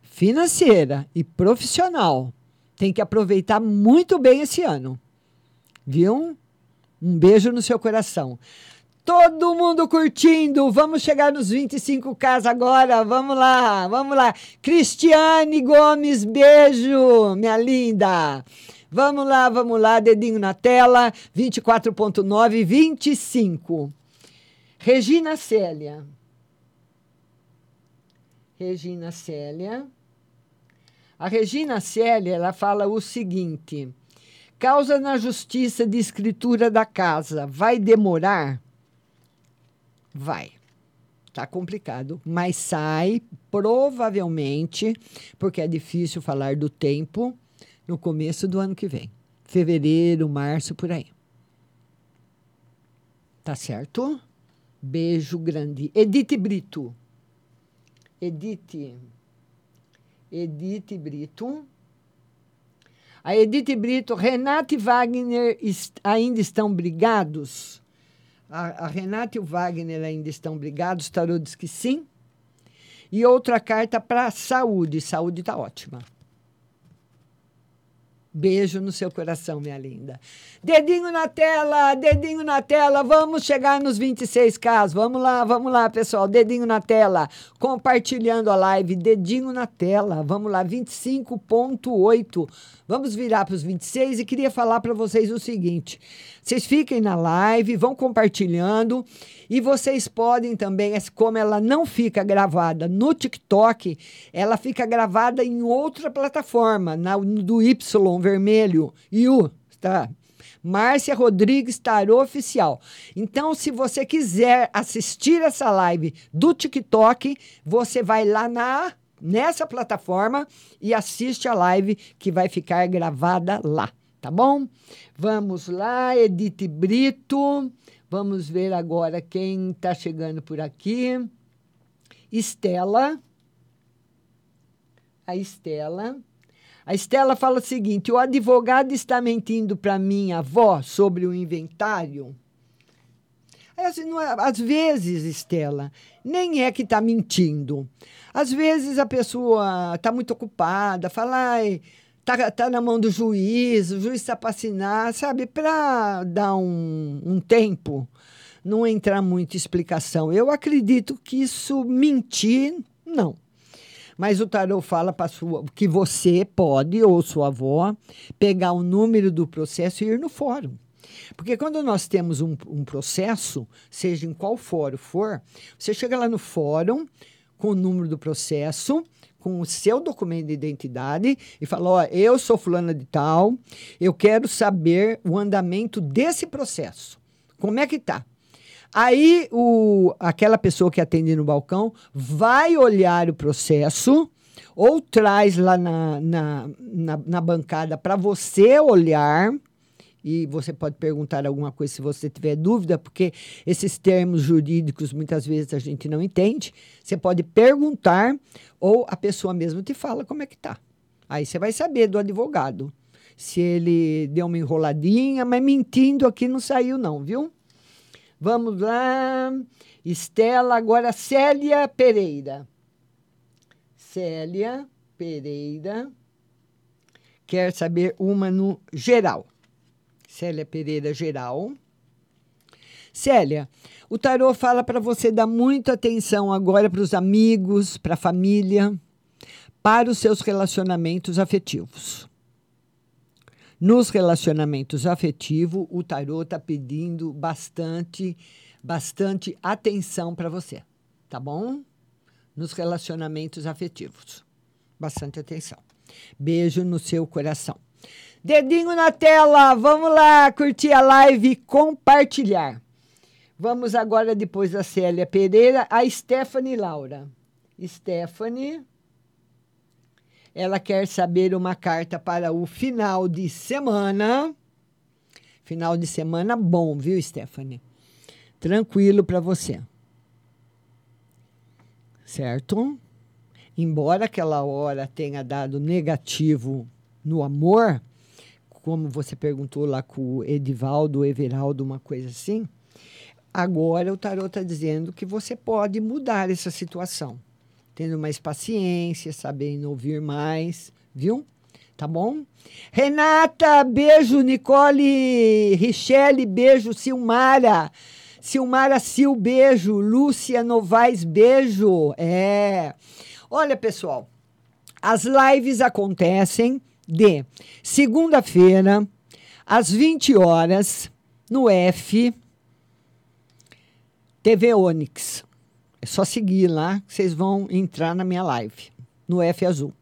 financeira e profissional. Tem que aproveitar muito bem esse ano, viu? Um beijo no seu coração. Todo mundo curtindo. Vamos chegar nos vinte e cinco K agora. Vamos lá, vamos lá. Cristiane Gomes, beijo, minha linda. Vamos lá, vamos lá. Dedinho na tela. vinte e quatro ponto nove, vinte e cinco. Regina Célia. Regina Célia. A Regina Célia, ela fala o seguinte... Causa na justiça de escritura da casa. Vai demorar? Vai. Tá complicado. Mas sai, provavelmente, porque é difícil falar do tempo, no começo do ano que vem. Fevereiro, março, por aí. Tá certo? Beijo grande. Edith Brito. Edith. Edith Brito. A Edith Brito, Renata e Wagner est- ainda estão brigados? A, a Renata e o Wagner ainda estão brigados? O tarô diz que sim. E outra carta para a saúde. Saúde está ótima. Beijo no seu coração, minha linda. Dedinho na tela, dedinho na tela. Vamos chegar nos vinte e seis K. Vamos lá, vamos lá, pessoal. Dedinho na tela. Compartilhando a live. Dedinho na tela. Vamos lá, vinte e cinco ponto oito. Vamos virar para os vinte e seis e queria falar para vocês o seguinte. Vocês fiquem na live, vão compartilhando. E vocês podem também, como ela não fica gravada no TikTok, ela fica gravada em outra plataforma, na, do Y, vermelho, e o, tá? Márcia Rodrigues, Tarô Oficial. Então, se você quiser assistir essa live do TikTok, você vai lá na, nessa plataforma e assiste a live que vai ficar gravada lá, tá bom? Vamos lá, Edith Brito... Vamos ver agora quem está chegando por aqui. Estela. A Estela. A Estela fala o seguinte, o advogado está mentindo para minha avó sobre o inventário? Às vezes, Estela, nem é que está mentindo. Às vezes a pessoa está muito ocupada, fala... Ai, Está tá na mão do juiz, o juiz está para assinar, sabe? Para dar um, um tempo, não entrar muita explicação. Eu acredito que isso mentir, não. Mas o tarô fala pra sua, que você pode, ou sua avó, pegar o número do processo e ir no fórum. Porque quando nós temos um, um processo, seja em qual fórum for, você chega lá no fórum com o número do processo... com o seu documento de identidade e fala, ó, eu sou fulana de tal, eu quero saber o andamento desse processo. Como é que tá? Aí, o, aquela pessoa que atende no balcão vai olhar o processo ou traz lá na, na, na, na bancada para você olhar e você pode perguntar alguma coisa se você tiver dúvida, porque esses termos jurídicos muitas vezes a gente não entende. Você pode perguntar ou a pessoa mesmo te fala como é que tá. Aí você vai saber do advogado. Se ele deu uma enroladinha, mas mentindo aqui não saiu não, viu? Vamos lá. Estela, agora Célia Pereira. Célia Pereira quer saber uma no geral. Célia Pereira, geral. Célia, o tarô fala para você dar muita atenção agora para os amigos, para a família, para os seus relacionamentos afetivos. Nos relacionamentos afetivos, o tarô está pedindo bastante, bastante atenção para você, tá bom? Nos relacionamentos afetivos, bastante atenção. Beijo no seu coração. Dedinho na tela, vamos lá curtir a live e compartilhar. Vamos agora, depois da Célia Pereira, a Stephanie Laura. Stephanie, ela quer saber uma carta para o final de semana. Final de semana bom, viu, Stephanie? Tranquilo para você. Certo? Embora aquela hora tenha dado negativo no amor, como você perguntou lá com o Edivaldo, o Everaldo, uma coisa assim, agora o tarô está dizendo que você pode mudar essa situação, tendo mais paciência, sabendo ouvir mais, viu? Tá bom? Renata, beijo. Nicole, Richelle, beijo. Silmara, Silmara Sil, beijo. Lúcia Novaes, beijo. É. Olha, pessoal, as lives acontecem de segunda-feira, às vinte horas, no F, T V Onyx. É só seguir lá, vocês vão entrar na minha live, no F-Azul.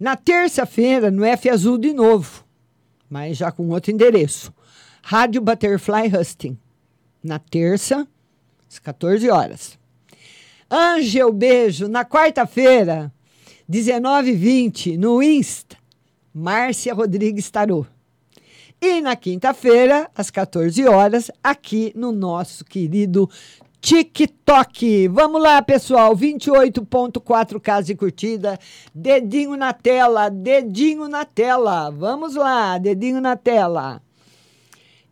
Na terça-feira, no F-Azul de novo, mas já com outro endereço. Rádio Butterfly Hosting, na terça, às quatorze horas. Ângel, beijo. Na quarta-feira, dezenove e vinte, no Insta, Márcia Rodrigues Tarô. E na quinta-feira, às quatorze horas, aqui no nosso querido TikTok. Vamos lá, pessoal. vinte e oito ponto quatro K de curtida. Dedinho na tela, dedinho na tela. Vamos lá, dedinho na tela.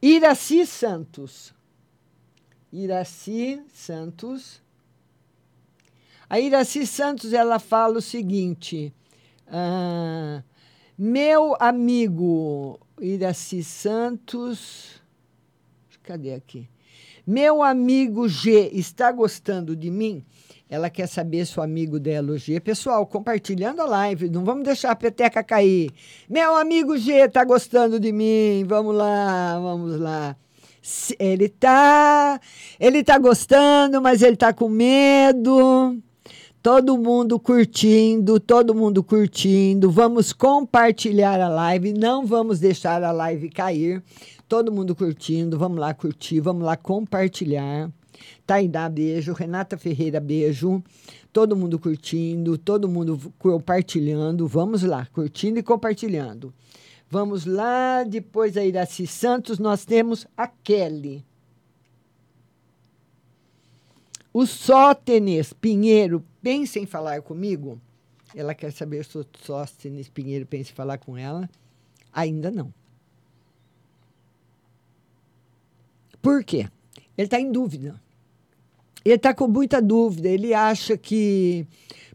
Iraci Santos. Iraci Santos. A Iraci Santos, ela fala o seguinte. Ah, meu amigo Iraci Santos, cadê aqui? Meu amigo G está gostando de mim? Ela quer saber se o amigo dela, o G. Pessoal, compartilhando a live, não vamos deixar a peteca cair. Meu amigo G está gostando de mim, vamos lá, vamos lá. Ele tá, ele tá gostando, mas ele tá com medo. Todo mundo curtindo, todo mundo curtindo. Vamos compartilhar a live, não vamos deixar a live cair. Todo mundo curtindo, vamos lá curtir, vamos lá compartilhar. Taidá, beijo. Renata Ferreira, beijo. Todo mundo curtindo, todo mundo compartilhando. Vamos lá, curtindo e compartilhando. Vamos lá, depois da Iraci Santos, nós temos a Kelly. O Sótenes Pinheiro, pensa em falar comigo? Ela quer saber se o Sótenes Pinheiro pensa em falar com ela. Ainda não. Por quê? Ele está em dúvida. Ele está com muita dúvida. Ele acha que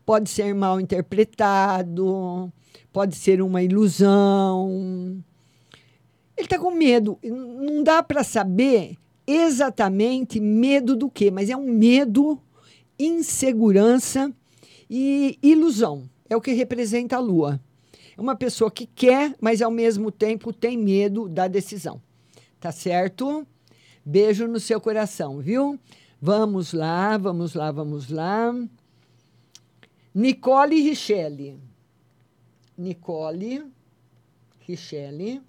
pode ser mal interpretado, pode ser uma ilusão. Ele está com medo. Não dá para saber exatamente medo do quê, mas é um medo, insegurança e ilusão. É o que representa a lua. É uma pessoa que quer, mas ao mesmo tempo tem medo da decisão. Tá certo? Beijo no seu coração, viu? Vamos lá, vamos lá, vamos lá. Nicole Richelle. Nicole Richelle.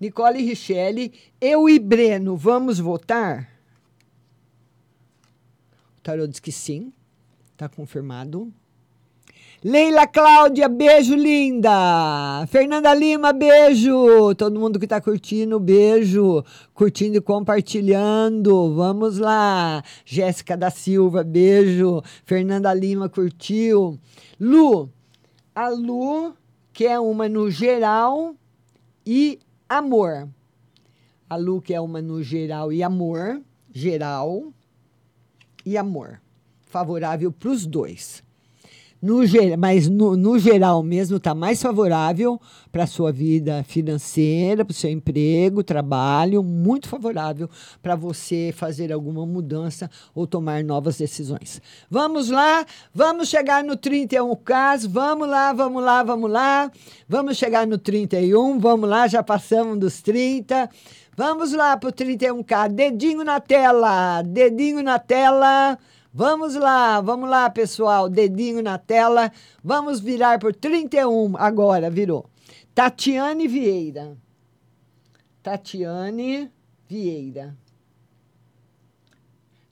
Nicole Richelle, eu e Breno, vamos votar? O tarô diz que sim, está confirmado. Leila Cláudia, beijo, linda. Fernanda Lima, beijo. Todo mundo que está curtindo, beijo. Curtindo e compartilhando, vamos lá. Jéssica da Silva, beijo. Fernanda Lima, curtiu. Lu, a Lu quer uma no geral e amor. A Lu quer uma no geral e amor. Geral e amor. Favorável para os dois. No, mas no, no geral mesmo está mais favorável para a sua vida financeira, para o seu emprego, trabalho, muito favorável para você fazer alguma mudança ou tomar novas decisões. Vamos lá, vamos chegar no trinta e um K, vamos lá, vamos lá, vamos lá, vamos chegar no trinta e um, vamos lá, já passamos dos trinta, vamos lá para o trinta e um K, dedinho na tela, dedinho na tela... Vamos lá, vamos lá, pessoal. Dedinho na tela. Vamos virar por trinta e um. Agora, virou. Tatiane Vieira. Tatiane Vieira.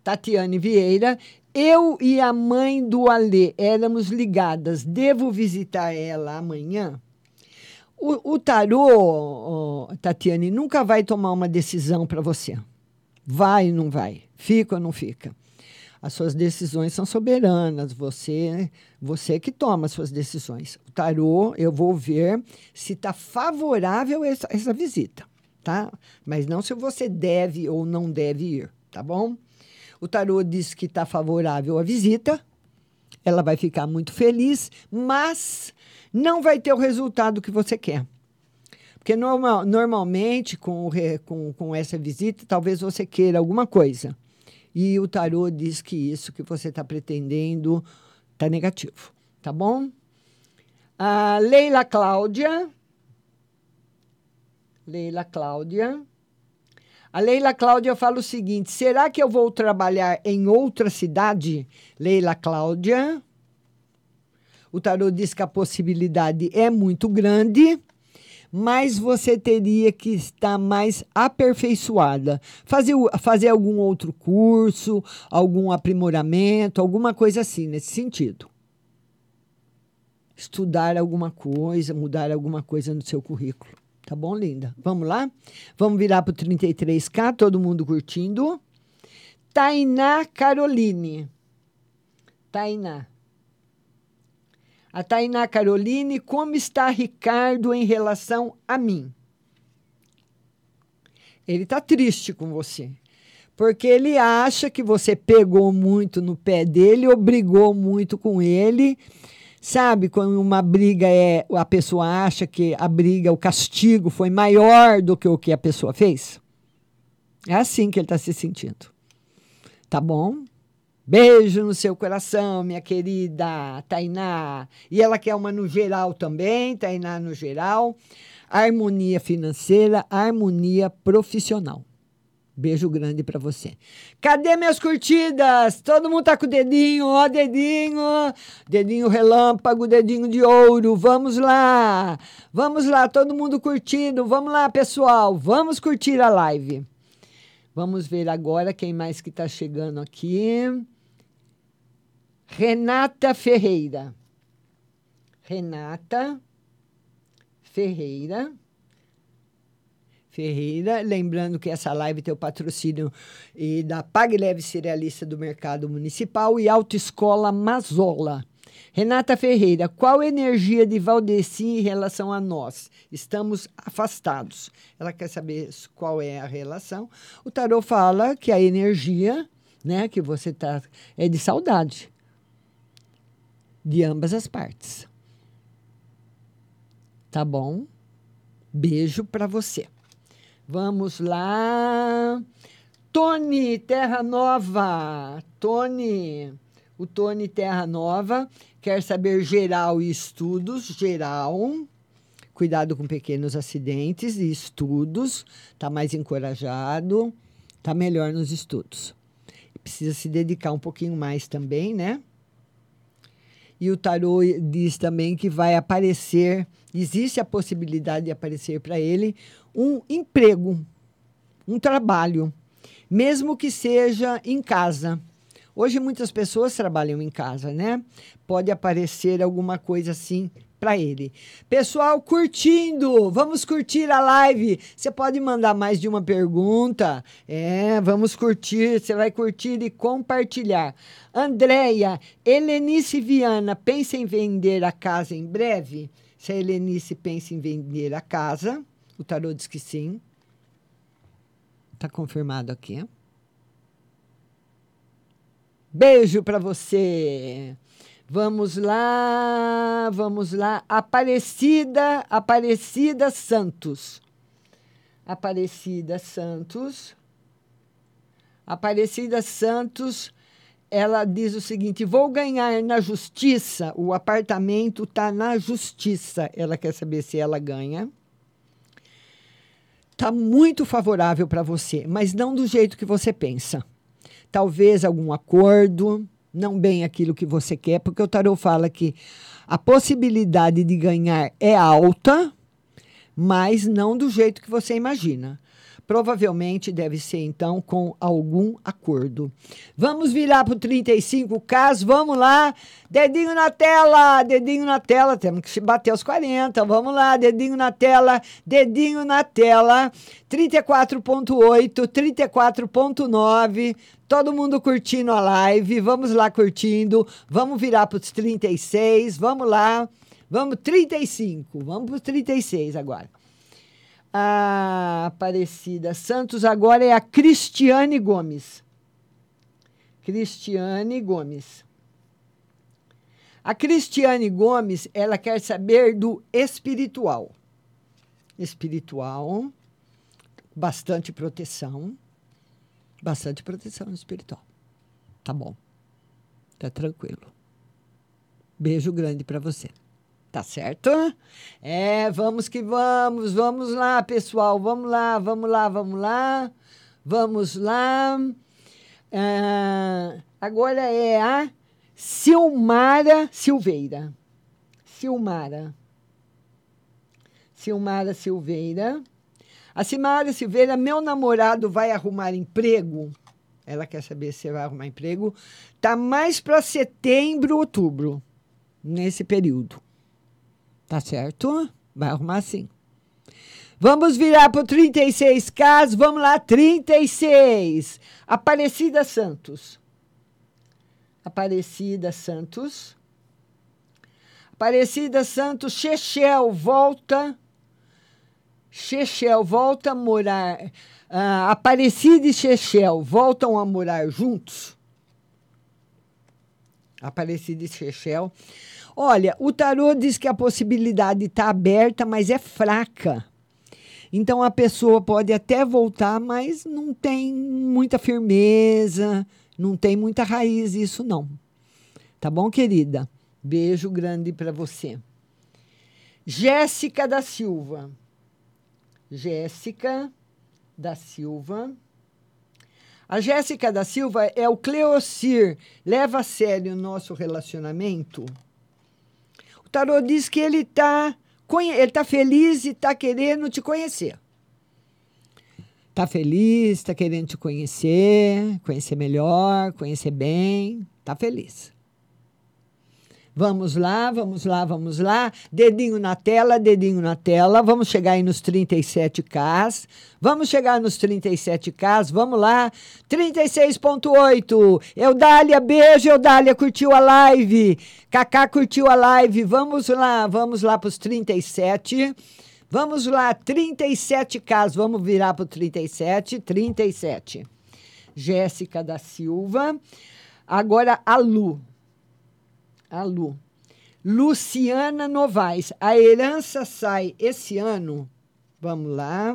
Tatiane Vieira. Eu e a mãe do Alê éramos ligadas. Devo visitar ela amanhã? O, o tarô, oh, Tatiane, nunca vai tomar uma decisão para você. Vai ou não vai? Fica ou não fica? As suas decisões são soberanas, você, você que toma as suas decisões. O tarô, eu vou ver se está favorável essa, essa visita, tá? Mas não se você deve ou não deve ir, tá bom? O tarô diz que está favorável à visita, ela vai ficar muito feliz, mas não vai ter o resultado que você quer. Porque normal, normalmente, com, com, com essa visita, talvez você queira alguma coisa. E o tarô diz que isso que você está pretendendo está negativo, tá bom? A Leila Cláudia. Leila Cláudia. A Leila Cláudia fala o seguinte, será que eu vou trabalhar em outra cidade? Leila Cláudia. O tarô diz que a possibilidade é muito grande, mas você teria que estar mais aperfeiçoada. Fazer, fazer algum outro curso, algum aprimoramento, alguma coisa assim, nesse sentido. Estudar alguma coisa, mudar alguma coisa no seu currículo. Tá bom, linda? Vamos lá? Vamos virar para o trinta e três K, todo mundo curtindo. Tainá Caroline. Tainá. A Tainá Caroline, como está Ricardo em relação a mim? Ele está triste com você, porque ele acha que você pegou muito no pé dele, obrigou muito com ele. Sabe, quando uma briga é, a pessoa acha que a briga, o castigo foi maior do que o que a pessoa fez? É assim que ele está se sentindo. Tá bom? Beijo no seu coração, minha querida Tainá. E ela quer uma no geral também, Tainá no geral. Harmonia financeira, harmonia profissional. Beijo grande pra você. Cadê minhas curtidas? Todo mundo tá com o dedinho, ó, dedinho. Dedinho relâmpago, dedinho de ouro. Vamos lá. Vamos lá, todo mundo curtindo. Vamos lá, pessoal. Vamos curtir a live. Vamos ver agora quem mais que tá chegando aqui. Renata Ferreira. Renata Ferreira. Ferreira, lembrando que essa live tem o patrocínio e da Pague Leve Cerealista do Mercado Municipal e Autoescola Mazola. Renata Ferreira, qual energia de Valdeci em relação a nós? Estamos afastados. Ela quer saber qual é a relação. O tarô fala que a energia, né, que você está é de saudade. De ambas as partes. Tá bom? Beijo para você. Vamos lá. Tony Terra Nova. Tony. O Tony Terra Nova quer saber geral e estudos. Geral. Cuidado com pequenos acidentes e estudos. Está mais encorajado. Está melhor nos estudos. Precisa se dedicar um pouquinho mais também, né? E o tarô diz também que vai aparecer, existe a possibilidade de aparecer para ele um emprego, um trabalho, mesmo que seja em casa. Hoje muitas pessoas trabalham em casa, né? Pode aparecer alguma coisa assim para ele. Pessoal, curtindo! Vamos curtir a live! Você pode mandar mais de uma pergunta. É, vamos curtir. Você vai curtir e compartilhar. Andréia, Helenice Viana, pensa em vender a casa em breve? Se a Helenice pensa em vender a casa, o tarô diz que sim. Está confirmado aqui. Beijo para você. Vamos lá, vamos lá. Aparecida, Aparecida Santos. Aparecida Santos. Aparecida Santos, ela diz o seguinte: vou ganhar na justiça, o apartamento está na justiça. Ela quer saber se ela ganha. Está muito favorável para você, mas não do jeito que você pensa. Talvez algum acordo, não bem aquilo que você quer, porque o tarô fala que a possibilidade de ganhar é alta, mas não do jeito que você imagina. Provavelmente deve ser, então, com algum acordo. Vamos virar para o trinta e cinco K, vamos lá. Dedinho na tela, dedinho na tela. Temos que bater os quarenta, vamos lá. Dedinho na tela, dedinho na tela. trinta e quatro ponto oito, trinta e quatro ponto nove. Todo mundo curtindo a live. Vamos lá curtindo. Vamos virar para os trinta e seis, vamos lá. Vamos, trinta e cinco, vamos para os trinta e seis agora. A Aparecida Santos agora é a Cristiane Gomes. Cristiane Gomes. A Cristiane Gomes, ela quer saber do espiritual. Espiritual, bastante proteção. Bastante proteção espiritual. Tá bom. Tá tranquilo. Beijo grande para você. Tá certo? É, vamos que vamos, vamos lá, pessoal, vamos lá, vamos lá, vamos lá, vamos lá. Ah, agora é a Silmara Silveira. Silmara. Silmara Silveira. A Silmara Silveira, meu namorado vai arrumar emprego. Ela quer saber se vai arrumar emprego. Tá mais para setembro, outubro, nesse período. Tá certo? Vai arrumar sim. Vamos virar para o trinta e seis K. Vamos lá, trinta e seis. Aparecida Santos. Aparecida Santos. Aparecida Santos. Chechel volta. Chechel volta a morar. Uh, Aparecida e Chechel voltam a morar juntos. Aparecida e Chechel. Olha, o tarô diz que a possibilidade está aberta, mas é fraca. Então, a pessoa pode até voltar, mas não tem muita firmeza, não tem muita raiz, isso não. Tá bom, querida? Beijo grande para você. Jéssica da Silva. Jéssica da Silva. A Jéssica da Silva é o Cleocir. Leva a sério o nosso relacionamento? O tarô diz que ele está ele tá feliz e está querendo te conhecer. Está feliz, está querendo te conhecer, conhecer melhor, conhecer bem. Está feliz. Vamos lá, vamos lá, vamos lá. Dedinho na tela, dedinho na tela. Vamos chegar aí nos trinta e sete K. Vamos chegar nos trinta e sete K. Vamos lá. trinta e seis ponto oito. Eudália, beijo, Eudália. Curtiu a live. Cacá curtiu a live. Vamos lá, vamos lá para os trinta e sete. Vamos lá, trinta e sete K. Vamos virar para o trinta e sete. trinta e sete. Jéssica da Silva. Agora a Lu. A Lu. Luciana Novaes. A herança sai esse ano. Vamos lá.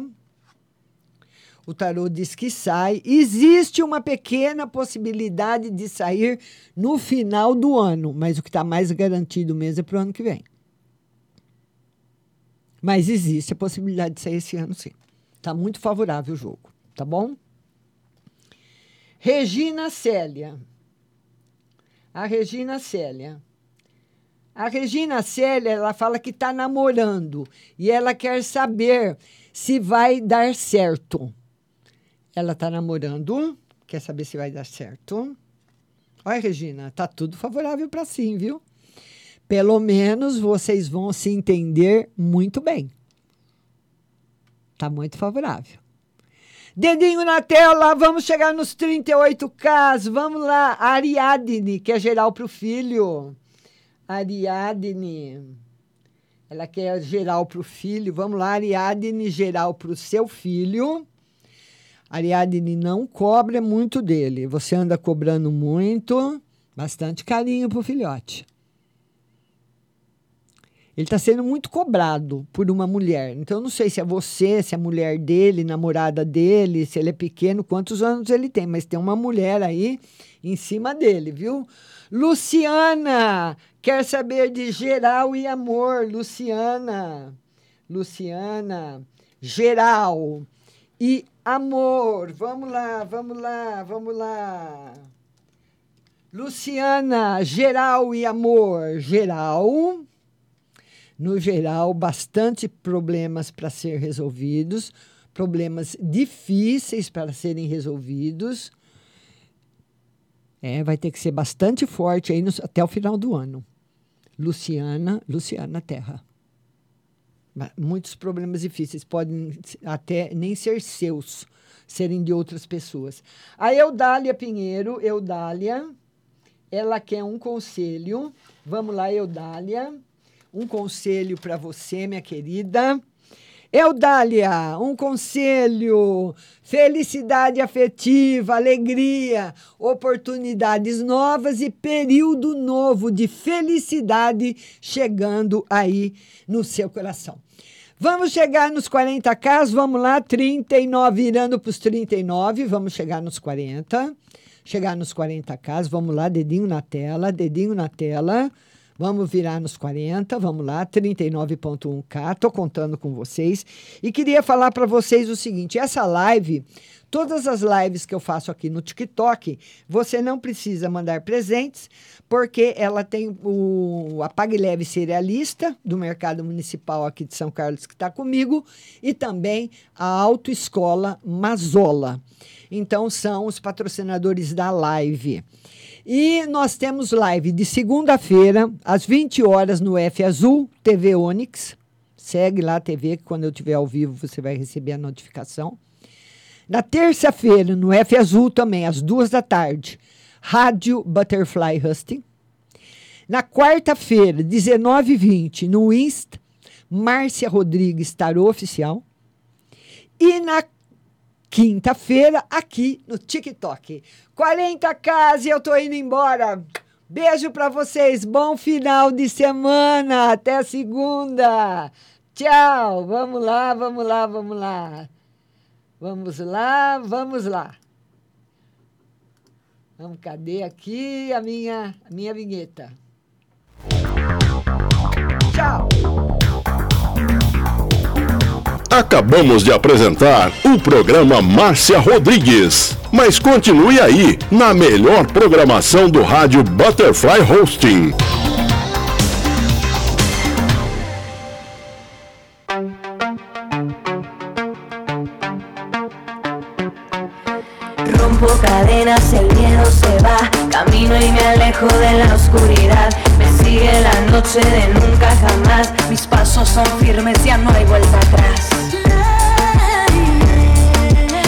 O tarô diz que sai. Existe uma pequena possibilidade de sair no final do ano, mas o que está mais garantido mesmo é para o ano que vem. Mas existe a possibilidade de sair esse ano, sim. Está muito favorável o jogo, tá bom? Regina Célia. A Regina Célia. A Regina Célia, ela fala que está namorando e ela quer saber se vai dar certo. Ela está namorando, quer saber se vai dar certo. Olha, Regina, está tudo favorável para sim, viu? Pelo menos vocês vão se entender muito bem. Está muito favorável. Dedinho na tela, vamos chegar nos trinta e oito K. Vamos lá, Ariadne, que é geral para o filho. Ariadne, ela quer geral para o filho. Vamos lá, Ariadne, geral para o seu filho. Ariadne, não cobra muito dele. Você anda cobrando muito, bastante carinho para o filhote. Ele está sendo muito cobrado por uma mulher. Então, eu não sei se é você, se é a mulher dele, namorada dele, se ele é pequeno, quantos anos ele tem. Mas tem uma mulher aí em cima dele, viu? Luciana, quer saber de geral e amor. Luciana, Luciana, geral e amor. Vamos lá, vamos lá, vamos lá. Luciana, geral e amor. Geral, no geral, bastante problemas para ser resolvidos, problemas difíceis para serem resolvidos. É, vai ter que ser bastante forte aí no, até o final do ano. Luciana, Luciana Terra. Muitos problemas difíceis podem até nem ser seus, serem de outras pessoas. A Eudália Pinheiro, Eudália, ela quer um conselho. Vamos lá, Eudália. Um conselho para você, minha querida. Eudália, um conselho. Felicidade afetiva, alegria, oportunidades novas e período novo de felicidade chegando aí no seu coração. Vamos chegar nos quarenta K, vamos lá, trinta e nove, virando para os trinta e nove, vamos chegar nos quarenta. Chegar nos quarenta K, vamos lá, dedinho na tela, dedinho na tela. Vamos virar nos quarenta, vamos lá, trinta e nove ponto um K, estou contando com vocês. E queria falar para vocês o seguinte, essa live, todas as lives que eu faço aqui no TikTok, você não precisa mandar presentes, porque ela tem o, a Pague Leve Cerealista, do Mercado Municipal aqui de São Carlos, que está comigo, e também a Autoescola Mazola. Então, são os patrocinadores da live. E nós temos live de segunda-feira, às vinte horas, no F-Azul, T V Onyx. Segue lá a T V, que quando eu estiver ao vivo, você vai receber a notificação. Na terça-feira, no F-Azul também, às duas da tarde, Rádio Butterfly Hosting. Na quarta-feira, dezenove e vinte, no Insta, Márcia Rodrigues, Tarô Oficial. E na quinta-feira, aqui no TikTok. quarenta K e eu tô indo embora. Beijo pra vocês. Bom final de semana. Até segunda. Tchau. Vamos lá, vamos lá, vamos lá. Vamos lá, vamos lá. Vamos, cadê aqui a minha, a minha vinheta? Tchau. Acabamos de apresentar o programa Márcia Rodrigues. Mas continue aí, na melhor programação do Rádio Butterfly Hosting. Rompo cadenas, el miedo se va. Camino y me alejo de la oscuridad. Me sigue la noche de nunca jamás. Mis pasos son firmes, ya no hay vuelta atrás.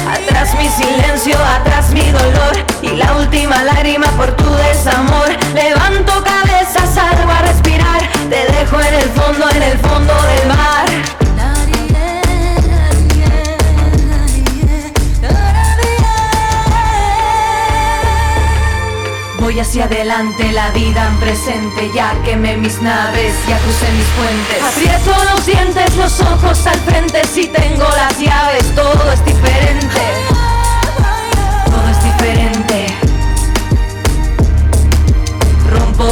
Atrás mi silencio, atrás mi dolor y la última lágrima por tu desamor. Levanto cabeza, salgo a respirar. Te dejo en el fondo, en el fondo del mar. Voy hacia adelante, la vida en presente. Ya quemé mis naves, ya crucé mis puentes. Aprieto los dientes, los ojos al frente. Si tengo las llaves, todo es diferente. Todo es diferente.